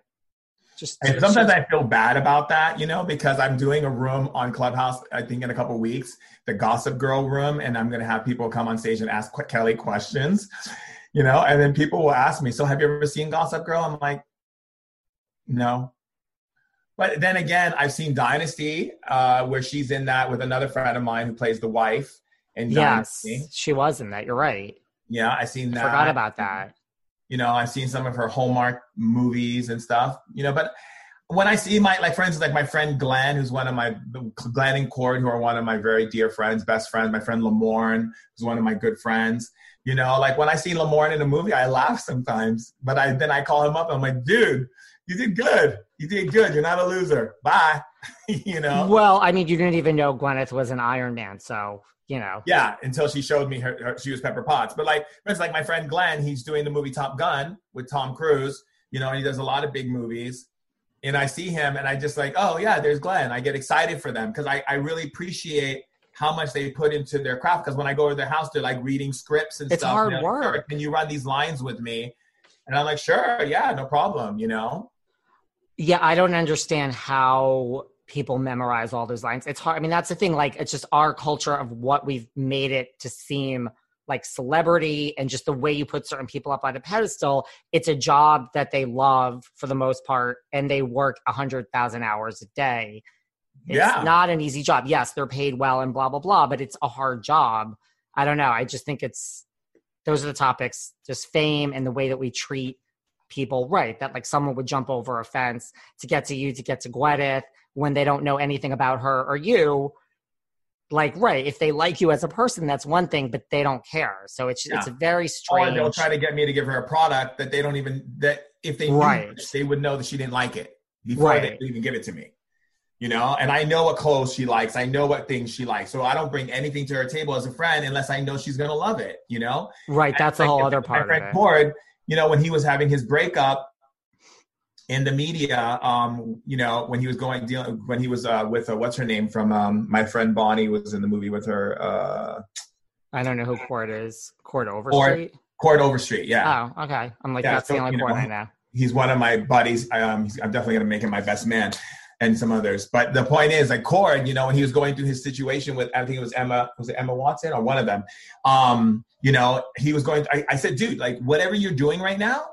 just. And sometimes I feel bad about that, you know, because I'm doing a room on Clubhouse, I think in a couple of weeks, the Gossip Girl room, and I'm going to have people come on stage and ask Kelly questions, you know, and then people will ask me, so have you ever seen Gossip Girl? I'm like, no. But then again, I've seen Dynasty, uh, where she's in that with another friend of mine who plays the wife in Dynasty. Yes, she was in that. You're right. Yeah, I seen that. I forgot about that. You know, I've seen some of her Hallmark movies and stuff, you know, but when I see my, like, for instance, like my friend Glenn, who's one of my, Glenn and Cord, who are one of my very dear friends, best friends, my friend Lamorne, who's one of my good friends, you know, like when I see Lamorne in a movie, I laugh sometimes, but I then I call him up and I'm like, dude, you did good. You did good. You're not a loser. Bye. You know? Well, I mean, you didn't even know Gwyneth was an Iron Man, so... You know. Yeah, until she showed me her, her she was Pepper Potts. But like, it's like my friend Glenn, he's doing the movie Top Gun with Tom Cruise, you know, and he does a lot of big movies. And I see him and I just like, oh yeah, there's Glenn. I get excited for them because I, I really appreciate how much they put into their craft. Because when I go to their house, they're like reading scripts and it's stuff. It's hard you know, work. Like, can you run these lines with me? And I'm like, sure, yeah, no problem, you know? Yeah, I don't understand how... people memorize all those lines. It's hard. I mean, that's the thing. Like, it's just our culture of what we've made it to seem like celebrity and just the way you put certain people up on a pedestal, it's a job that they love for the most part, and they work one hundred thousand hours a day. It's yeah. not an easy job. Yes, they're paid well and blah, blah, blah, but it's a hard job. I don't know. I just think it's, those are the topics, just fame and the way that we treat people, right? That like someone would jump over a fence to get to you, to get to Gwyneth when they don't know anything about her or you. Like, right, if they like you as a person, that's one thing, but they don't care. So it's yeah. it's a very strange... Or they'll try to get me to give her a product that they don't even... That if they right. knew this, they would know that she didn't like it before right. they even give it to me. You know? And I know what clothes she likes. I know what things she likes. So I don't bring anything to her table as a friend unless I know she's going to love it, you know? Right, that's a whole other part of it. My friend Cord, you know, when he was having his breakup in the media, um, you know, when he was going, dealing, when he was uh, with, uh, what's her name from, um, my friend Bonnie was in the movie with her. Uh, I don't know who Cord is. Cord Overstreet? Cord Overstreet, yeah. Oh, okay. I'm like, yeah, that's so, the only Cord I know. He's one of my buddies. I, um, I'm definitely going to make him my best man and some others. But the point is, like Cord, you know, when he was going through his situation with, I think it was Emma, was it Emma Watson or one of them? Um, you know, he was going, I, I said, dude, like whatever you're doing right now,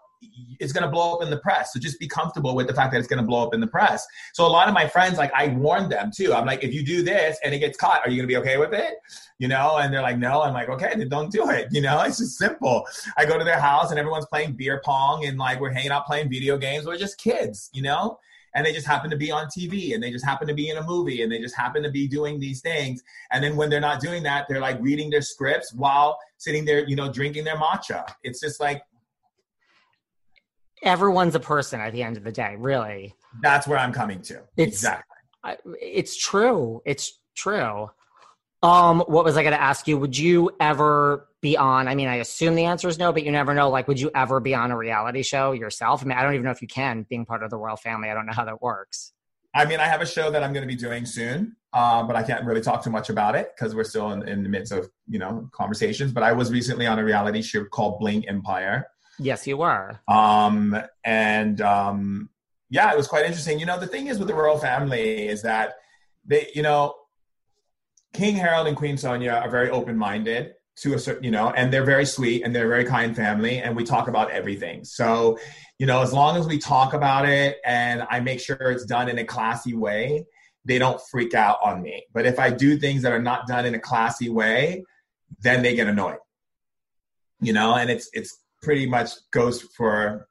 it's going to blow up in the press. So just be comfortable with the fact that it's going to blow up in the press. So a lot of my friends, like I warned them too. I'm like, if you do this and it gets caught, are you going to be okay with it? You know? And they're like, no. I'm like, okay, then don't do it. You know, it's just simple. I go to their house and everyone's playing beer pong and like, we're hanging out playing video games. We're just kids, you know? And they just happen to be on T V and they just happen to be in a movie and they just happen to be doing these things. And then when they're not doing that, they're like reading their scripts while sitting there, you know, drinking their matcha. It's just like, everyone's a person at the end of the day, really. That's where I'm coming to. It's, exactly. I, it's true. It's true. Um, what was I going to ask you? Would you ever be on, I mean, I assume the answer is no, but you never know. Like, would you ever be on a reality show yourself? I mean, I don't even know if you can, being part of the royal family. I don't know how that works. I mean, I have a show that I'm going to be doing soon, uh, but I can't really talk too much about it because we're still in, in the midst of, you know, conversations. But I was recently on a reality show called Bling Empire. Yes, you were. Um, and um, yeah, it was quite interesting. You know, the thing is with the royal family is that they, you know, King Harold and Queen Sonia are very open-minded to a certain, you know, and they're very sweet and they're a very kind family. And we talk about everything. So, you know, as long as we talk about it and I make sure it's done in a classy way, they don't freak out on me. But if I do things that are not done in a classy way, then they get annoyed, you know, and it's, it's, pretty much goes for,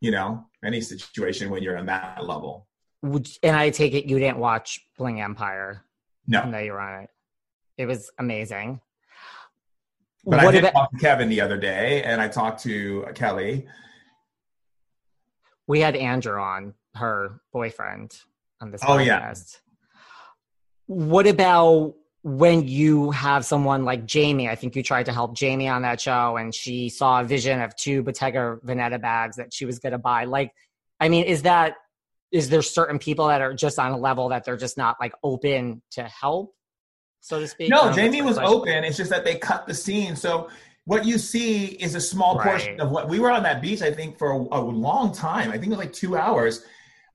you know, any situation when you're on that level. And I take it you didn't watch Bling Empire? No. No, you were on it. It was amazing. But what I did about- talk to Kevin the other day, and I talked to Kelly. We had Andrew on, her boyfriend, on this oh, podcast. Yeah. What about... when you have someone like Jamie, I think you tried to help Jamie on that show and she saw a vision of two Bottega Veneta bags that she was going to buy. Like, I mean, is that, is there certain people that are just on a level that they're just not like open to help, so to speak? No, Jamie was open. It's just that they cut the scene. So what you see is a small right. portion of what we were on that beach, I think for a, a long time. I think it was like two hours.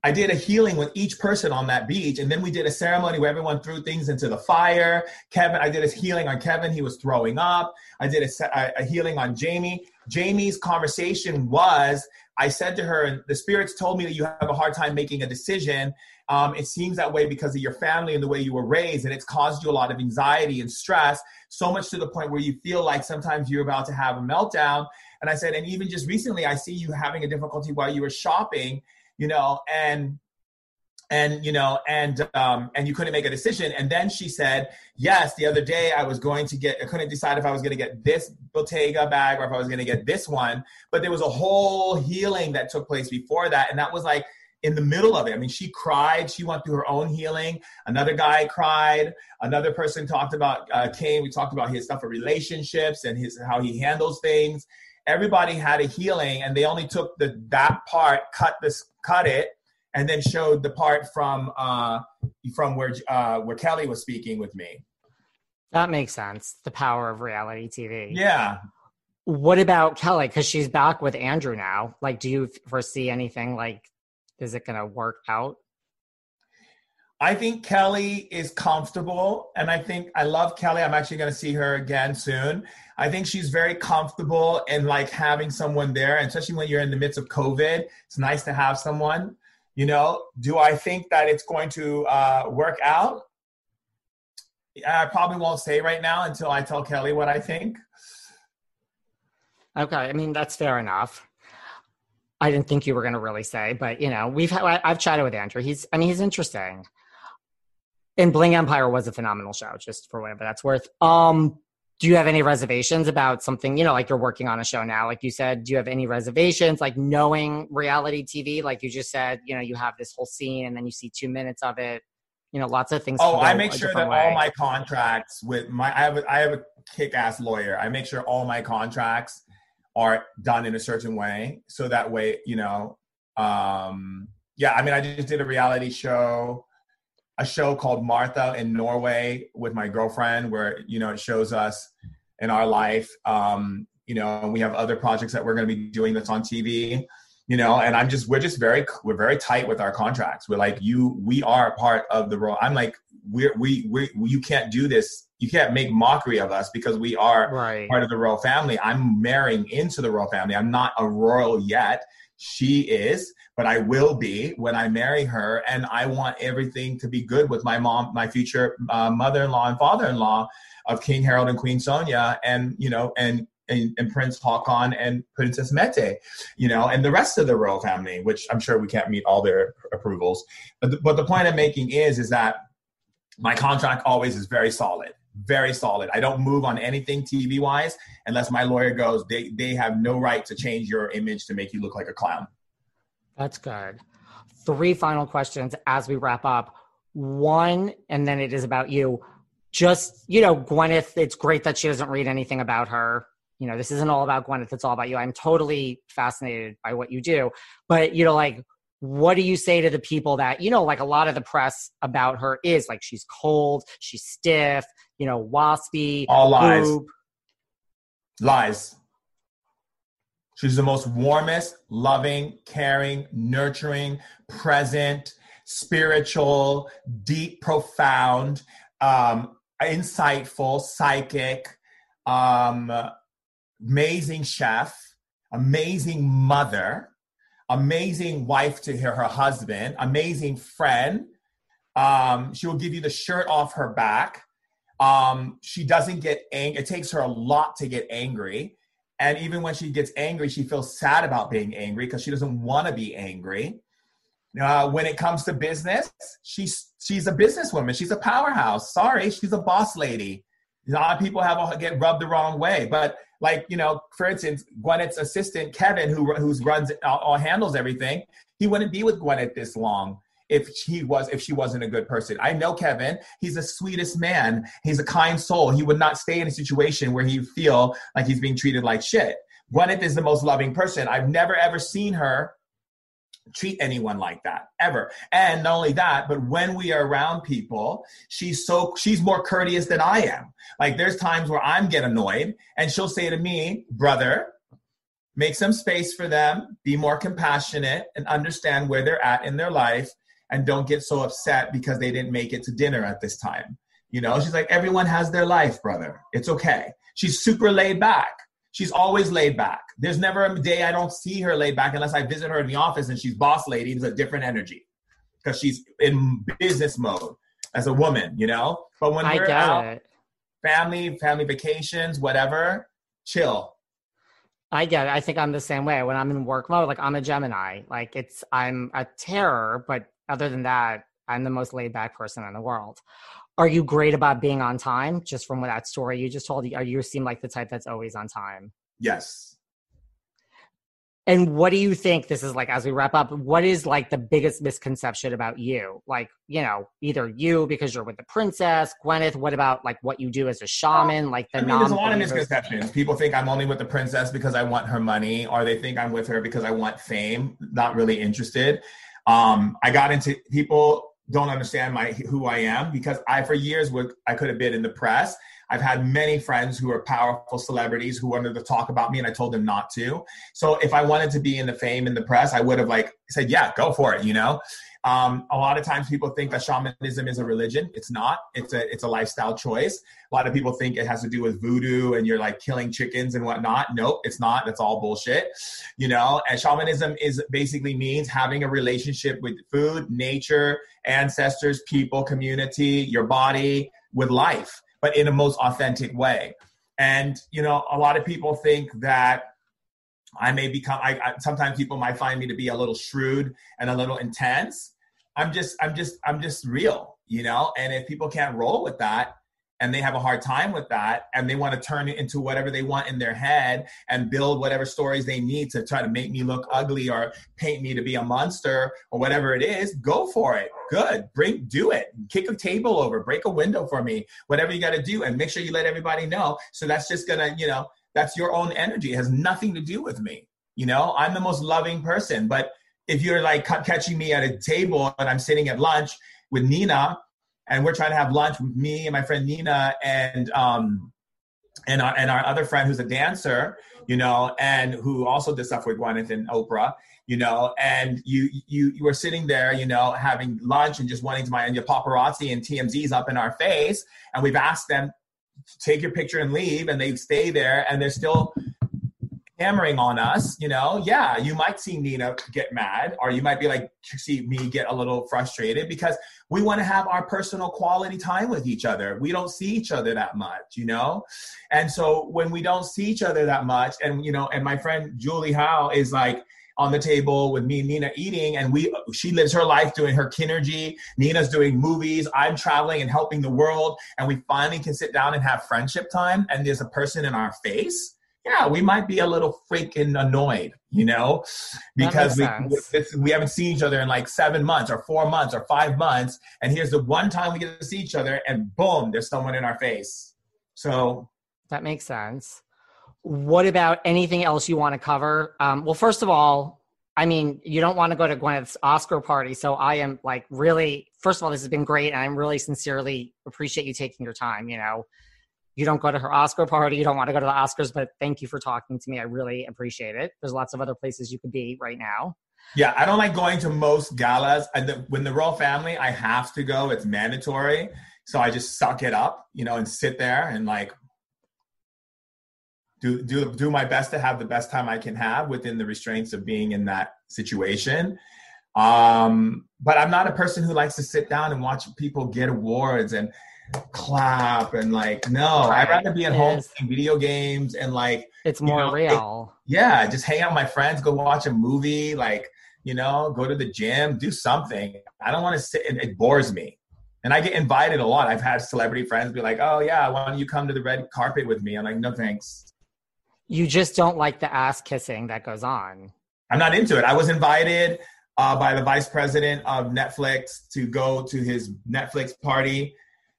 I did a healing with each person on that beach. And then we did a ceremony where everyone threw things into the fire. Kevin, I did a healing on Kevin. He was throwing up. I did a, a healing on Jamie. Jamie's conversation was, I said to her, the spirits told me that you have a hard time making a decision. Um, it seems that way because of your family and the way you were raised. And it's caused you a lot of anxiety and stress, so much to the point where you feel like sometimes you're about to have a meltdown. And I said, and even just recently, I see you having a difficulty while you were shopping, you know, and, and, you know, and, um, and you couldn't make a decision. And then she said, yes, the other day I was going to get, I couldn't decide if I was going to get this Bottega bag or if I was going to get this one, but there was a whole healing that took place before that. And that was like in the middle of it. I mean, she cried, she went through her own healing. Another guy cried. Another person talked about uh, Kane. We talked about his stuff for relationships and his, how he handles things. Everybody had a healing, and they only took the that part, cut this, cut it, and then showed the part from uh, from where uh, where Kelly was speaking with me. That makes sense. The power of reality T V. Yeah. What about Kelly? Because she's back with Andrew now. Like, do you foresee anything? Like, is it going to work out? I think Kelly is comfortable, and I think I love Kelly. I'm actually going to see her again soon. I think she's very comfortable in like having someone there, and especially when you're in the midst of COVID. It's nice to have someone, you know. Do I think that it's going to uh, work out? I probably won't say right now until I tell Kelly what I think. Okay, I mean, that's fair enough. I didn't think you were going to really say, but you know, we've had, I've chatted with Andrew. He's, I mean, he's interesting. And Bling Empire was a phenomenal show, just for whatever that's worth. Um, do you have any reservations about something, you know, like you're working on a show now, like you said, do you have any reservations, like knowing reality T V? Like you just said, you know, you have this whole scene and then you see two minutes of it, you know, lots of things. Oh, I make sure that way. all my contracts with my, I have a, I have a kick-ass lawyer. I make sure all my contracts are done in a certain way. So that way, you know, um, yeah, I mean, I just did a reality show, a show called Martha in Norway with my girlfriend where, you know, it shows us in our life, um, you know, and we have other projects that we're going to be doing that's on T V, you know, and I'm just, we're just very, we're very tight with our contracts. We're like, you, we are a part of the role. I'm like, we're, we, we, you can't do this. You can't make mockery of us because we are right. part of the royal family. I'm marrying into the royal family. I'm not a royal yet. She is, but I will be when I marry her. And I want everything to be good with my mom, my future uh, mother-in-law and father-in-law of King Harold and Queen Sonia and, you know, and, and, and Prince Haakon and Princess Mette, you know, and the rest of the royal family, which I'm sure we can't meet all their approvals. But the, but the point I'm making is, is that my contract always is very solid. Very solid. I don't move on anything T V wise unless my lawyer goes, they they have no right to change your image to make you look like a clown. That's good. Three final questions as we wrap up. One, and then it is about you. Just, you know, Gwyneth, it's great that she doesn't read anything about her. You know, this isn't all about Gwyneth. It's all about you. I'm totally fascinated by what you do. But, you know, like, what do you say to the people that, you know, like a lot of the press about her is like, she's cold, she's stiff, you know, waspy. All lies. Boob. Lies. She's the most warmest, loving, caring, nurturing, present, spiritual, deep, profound, um, insightful, psychic, um, amazing chef, amazing mother, amazing wife to her, her husband, amazing friend. Um, she will give you the shirt off her back. Um, she doesn't get angry. It takes her a lot to get angry. And even when she gets angry, she feels sad about being angry because she doesn't want to be angry. Uh, when it comes to business, she's, she's a businesswoman. She's a powerhouse. Sorry, she's a boss lady. A lot of people have a, get rubbed the wrong way, but like, you know, for instance, Gwyneth's assistant, Kevin, who who's runs or, or handles everything, he wouldn't be with Gwyneth this long if she was if she wasn't a good person. I know Kevin. He's the sweetest man. He's a kind soul. He would not stay in a situation where he feel like he's being treated like shit. Gwyneth is the most loving person. I've never ever seen her treat anyone like that ever. And not only that, but when we are around people, she's so she's more courteous than I am. Like there's times where I'm get annoyed and she'll say to me, brother, make some space for them, be more compassionate and understand where they're at in their life and don't get so upset because they didn't make it to dinner at this time. You know, she's like, everyone has their life, brother. It's okay. She's super laid back. She's always laid back. There's never a day I don't see her laid back unless I visit her in the office and she's boss lady. It's a different energy because she's in business mode as a woman, you know? But when we're out, it. family, family vacations, whatever, chill. I get it. I think I'm the same way. When I'm in work mode, like I'm a Gemini. Like it's, I'm a terror, but other than that, I'm the most laid back person in the world. Are you great about being on time? Just from that story you just told, are you seem like the type that's always on time? Yes. And what do you think, this is like, as we wrap up, what is like the biggest misconception about you? Like, you know, either you, because you're with the princess, Gwyneth, what about like what you do as a shaman? Like the I mean, non- there's a lot of misconceptions. People think I'm only with the princess because I want her money, or they think I'm with her because I want fame. Not really interested. Um, I got into people... don't understand my who I am because I, for years, would I could have been in the press. I've had many friends who are powerful celebrities who wanted to talk about me and I told them not to. So if I wanted to be in the fame in the press, I would have like said, yeah, go for it, you know? Um, a lot of times people think that shamanism is a religion. It's not. It's a it's a lifestyle choice. A lot of people think it has to do with voodoo and you're like killing chickens and whatnot. Nope, it's not. That's all bullshit. You know, and shamanism is basically means having a relationship with food, nature, ancestors, people, community, your body, with life, but in a most authentic way. And, you know, a lot of people think that I may become, I, I, sometimes people might find me to be a little shrewd and a little intense. I'm just, I'm just, I'm just real, you know? And if people can't roll with that and they have a hard time with that and they want to turn it into whatever they want in their head and build whatever stories they need to try to make me look ugly or paint me to be a monster or whatever it is, go for it. Good. Bring, do it. Kick a table over, break a window for me, whatever you got to do, and make sure you let everybody know. So that's just going to, you know, that's your own energy. It has nothing to do with me. You know, I'm the most loving person. But if you're like catching me at a table and I'm sitting at lunch with Nina and we're trying to have lunch with me and my friend Nina and um and our, and our other friend who's a dancer, you know, and who also did stuff with Gwyneth and Oprah, you know, and you you you were sitting there, you know, having lunch and just wanting to mind your paparazzi and T M Z's up in our face. And we've asked them, take your picture and leave, and they stay there and they're still hammering on us, you know, yeah, you might see Nina get mad or you might be like, see me get a little frustrated because we want to have our personal quality time with each other. We don't see each other that much, you know? And so when we don't see each other that much and, you know, and my friend Julie Howe is like on the table with me and Nina eating, and we she lives her life doing her kinergy. Nina's doing movies. I'm traveling and helping the world. And we finally can sit down and have friendship time. And there's a person in our face. Yeah, we might be a little freaking annoyed, you know, because we we haven't seen each other in like seven months or four months or five months. And here's the one time we get to see each other and boom, there's someone in our face. So that makes sense. What about anything else you want to cover? Um, well, first of all, I mean, you don't want to go to Gwyneth's Oscar party. So I am like really, first of all, this has been great. And I really sincerely appreciate you taking your time, you know. You don't go to her Oscar party. You don't want to go to the Oscars, but thank you for talking to me. I really appreciate it. There's lots of other places you could be right now. Yeah, I don't like going to most galas. I, the, when the royal family, I have to go. It's mandatory. So I just suck it up, you know, and sit there and like do do do my best to have the best time I can have within the restraints of being in that situation. Um, but I'm not a person who likes to sit down and watch people get awards and clap and like, no, right. I'd rather be at home playing video games and like, it's more, you know, real. It, yeah. Just hang out with my friends, go watch a movie, like, you know, go to the gym, do something. I don't want to sit and it bores me. And I get invited a lot. I've had celebrity friends be like, oh yeah, why don't you come to the red carpet with me? I'm like, no, thanks. You just don't like the ass kissing that goes on. I'm not into it. I was invited uh, by the vice president of Netflix to go to his Netflix party.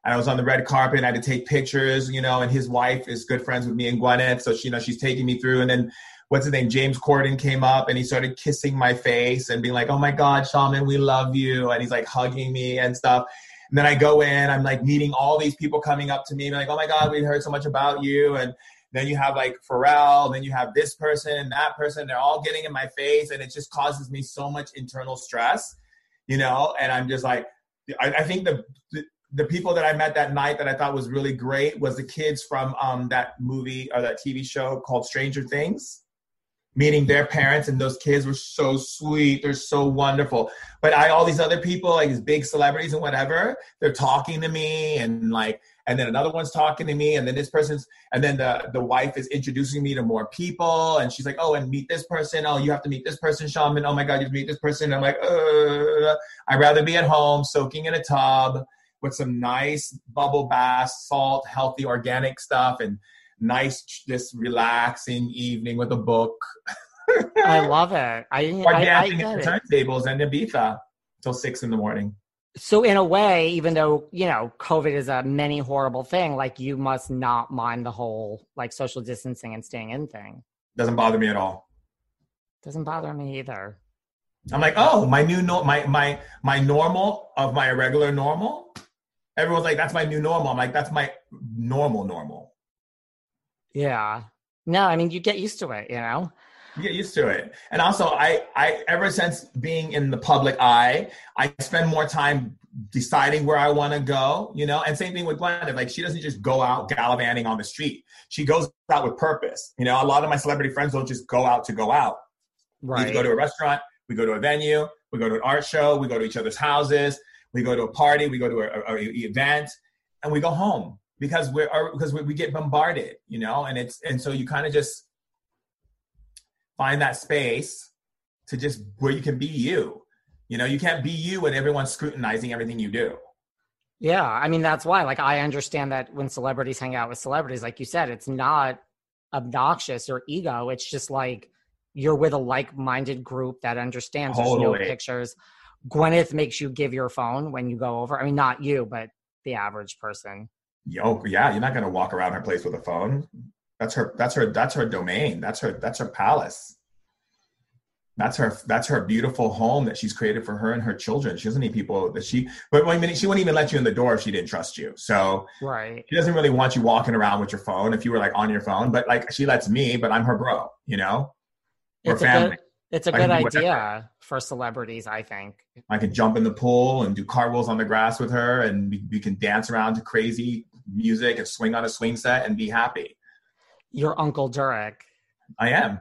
And I was on the red carpet. I had to take pictures, you know, and his wife is good friends with me and Gwyneth. So, she, you know, she's taking me through. And then what's his name? James Corden came up and he started kissing my face and being like, oh, my God, Shaman, we love you. And he's like hugging me and stuff. And then I go in. I'm like meeting all these people coming up to me and like, oh, my God, we heard so much about you. And then you have like Pharrell. Then you have this person and that person. They're all getting in my face. And it just causes me so much internal stress, you know. And I'm just like, I, I think the, the The people that I met that night that I thought was really great was the kids from um, that movie or that T V show called Stranger Things. Meeting their parents and those kids were so sweet. They're so wonderful. But I, all these other people, like these big celebrities and whatever, they're talking to me and like, and then another one's talking to me and then this person's, and then the, the wife is introducing me to more people. And she's like, oh, and meet this person. Oh, you have to meet this person, Shaman. Oh my God, you have to meet this person. And I'm like, uh, I'd rather be at home soaking in a tub with some nice bubble bath, salt, healthy, organic stuff, and nice, just relaxing evening with a book. I love it. I, or I, dancing I get at the turntables and Ibiza till six in the morning. So in a way, even though, you know, COVID is a many horrible thing, like you must not mind the whole like social distancing and staying in thing. Doesn't bother me at all. Doesn't bother me either. I'm like, oh, my new, no- my, my, my normal of my irregular normal. Everyone's like, that's my new normal. I'm like, that's my normal normal. Yeah. No, I mean, you get used to it, you know? get used to it. And also, I, I ever since being in the public eye, I spend more time deciding where I want to go, you know. And same thing with Gwyneth. Like, she doesn't just go out gallivanting on the street. She goes out with purpose. You know, a lot of my celebrity friends don't just go out to go out. Right. We go to a restaurant. We go to a venue. We go to an art show. We go to each other's houses. We go to a party. We go to an event, and we go home because we're or, because we, we get bombarded, you know. And it's and so you kind of just find that space to just where you can be you. You know, you can't be you when everyone's scrutinizing everything you do. Yeah, I mean, that's why. Like, I understand that when celebrities hang out with celebrities, like you said, it's not obnoxious or ego. It's just like you're with a like-minded group that understands totally. There's no pictures. Gwyneth makes you give your phone when you go over. I mean, not you, but the average person. Yo, yeah, you're not going to walk around her place with a phone. That's her. That's her. That's her domain. That's her. That's her palace. That's her. That's her beautiful home that she's created for her and her children. She doesn't need people that she. But I mean, she wouldn't even let you in the door if she didn't trust you. So right. She doesn't really want you walking around with your phone if you were like on your phone. But like, she lets me. But I'm her bro. You know, we're it's family. A good, it's a I good idea for celebrities, I think. I can jump in the pool and do cartwheels on the grass with her, and we, we can dance around to crazy music and swing on a swing set and be happy. Your Uncle Durek. I am.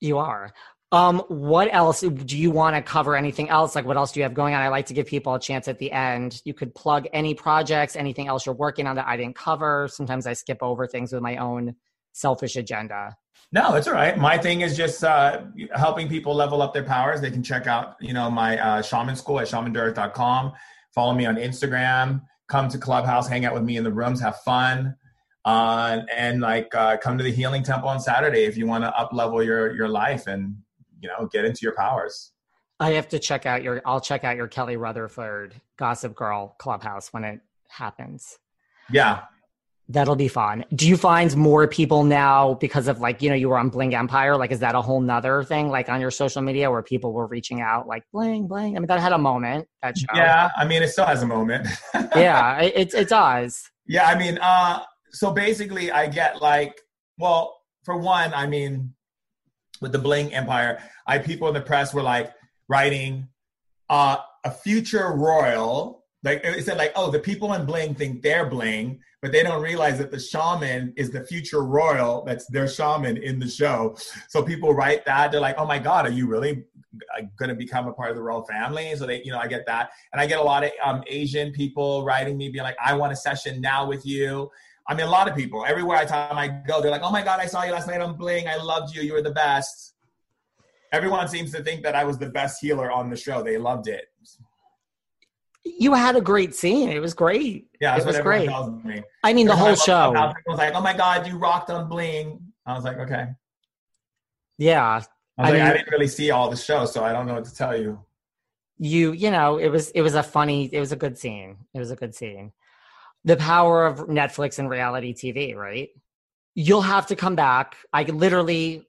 You are. Um, what else? Do you want to cover anything else? Like, what else do you have going on? I like to give people a chance at the end. You could plug any projects, anything else you're working on that I didn't cover. Sometimes I skip over things with my own selfish agenda. No, it's all right. My thing is just uh, helping people level up their powers. They can check out, you know, my uh, shaman school at shaman durek dot com. Follow me on Instagram. Come to Clubhouse. Hang out with me in the rooms. Have fun. Uh, and like, uh, come to the Healing Temple on Saturday if you want to up level your, your life and, you know, get into your powers. I have to check out your, I'll check out your Kelly Rutherford Gossip Girl Clubhouse when it happens. Yeah. That'll be fun. Do you find more people now because of like, you know, you were on Bling Empire? Like, is that a whole nother thing? Like on your social media where people were reaching out like bling, bling. I mean, that had a moment. That show. Yeah. I mean, it still has a moment. Yeah, it, it does. Yeah. I mean, uh, So basically I get like, well, for one, I mean, with the Bling Empire, I people in the press were like writing uh, a future royal, like it said like, oh, the people in Bling think they're Bling, but they don't realize that the shaman is the future royal. That's their shaman in the show. So people write that. They're like, oh my God, are you really going to become a part of the royal family? So they, you know, I get that. And I get a lot of um, Asian people writing me being like, I want a session now with you. I mean, a lot of people, everywhere I time I go, they're like, oh my God, I saw you last night on Bling. I loved you. You were the best. Everyone seems to think that I was the best healer on the show. They loved it. You had a great scene. It was great. Yeah, it was great. Me. I mean, the whole show. I was like, oh my God, you rocked on Bling. I was like, okay. Yeah. I was I like, mean, I didn't really see all the show, so I don't know what to tell you. You, you know, it was, it was a funny, it was a good scene. It was a good scene. The power of Netflix and reality T V, right? You'll have to come back. I literally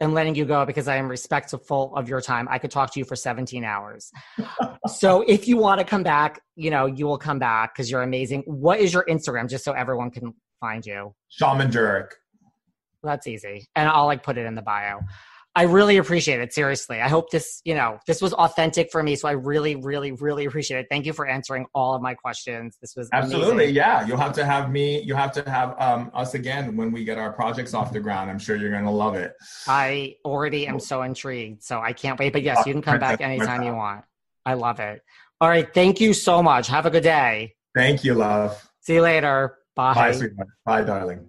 am letting you go because I am respectful of your time. I could talk to you for seventeen hours. So if you want to come back, you know, you will come back because you're amazing. What is your Instagram just so everyone can find you? Shaman Durek. That's easy. And I'll like put it in the bio. I really appreciate it. Seriously. I hope this, you know, this was authentic for me. So I really, really, really appreciate it. Thank you for answering all of my questions. This was absolutely. Amazing. Yeah. You'll have to have me, you have to have um, us again when we get our projects off the ground. I'm sure you're going to love it. I already am so intrigued. So I can't wait, but yes, you can come back anytime you want. I love it. All right. Thank you so much. Have a good day. Thank you, love. See you later. Bye. Bye, sweetheart. Bye, darling.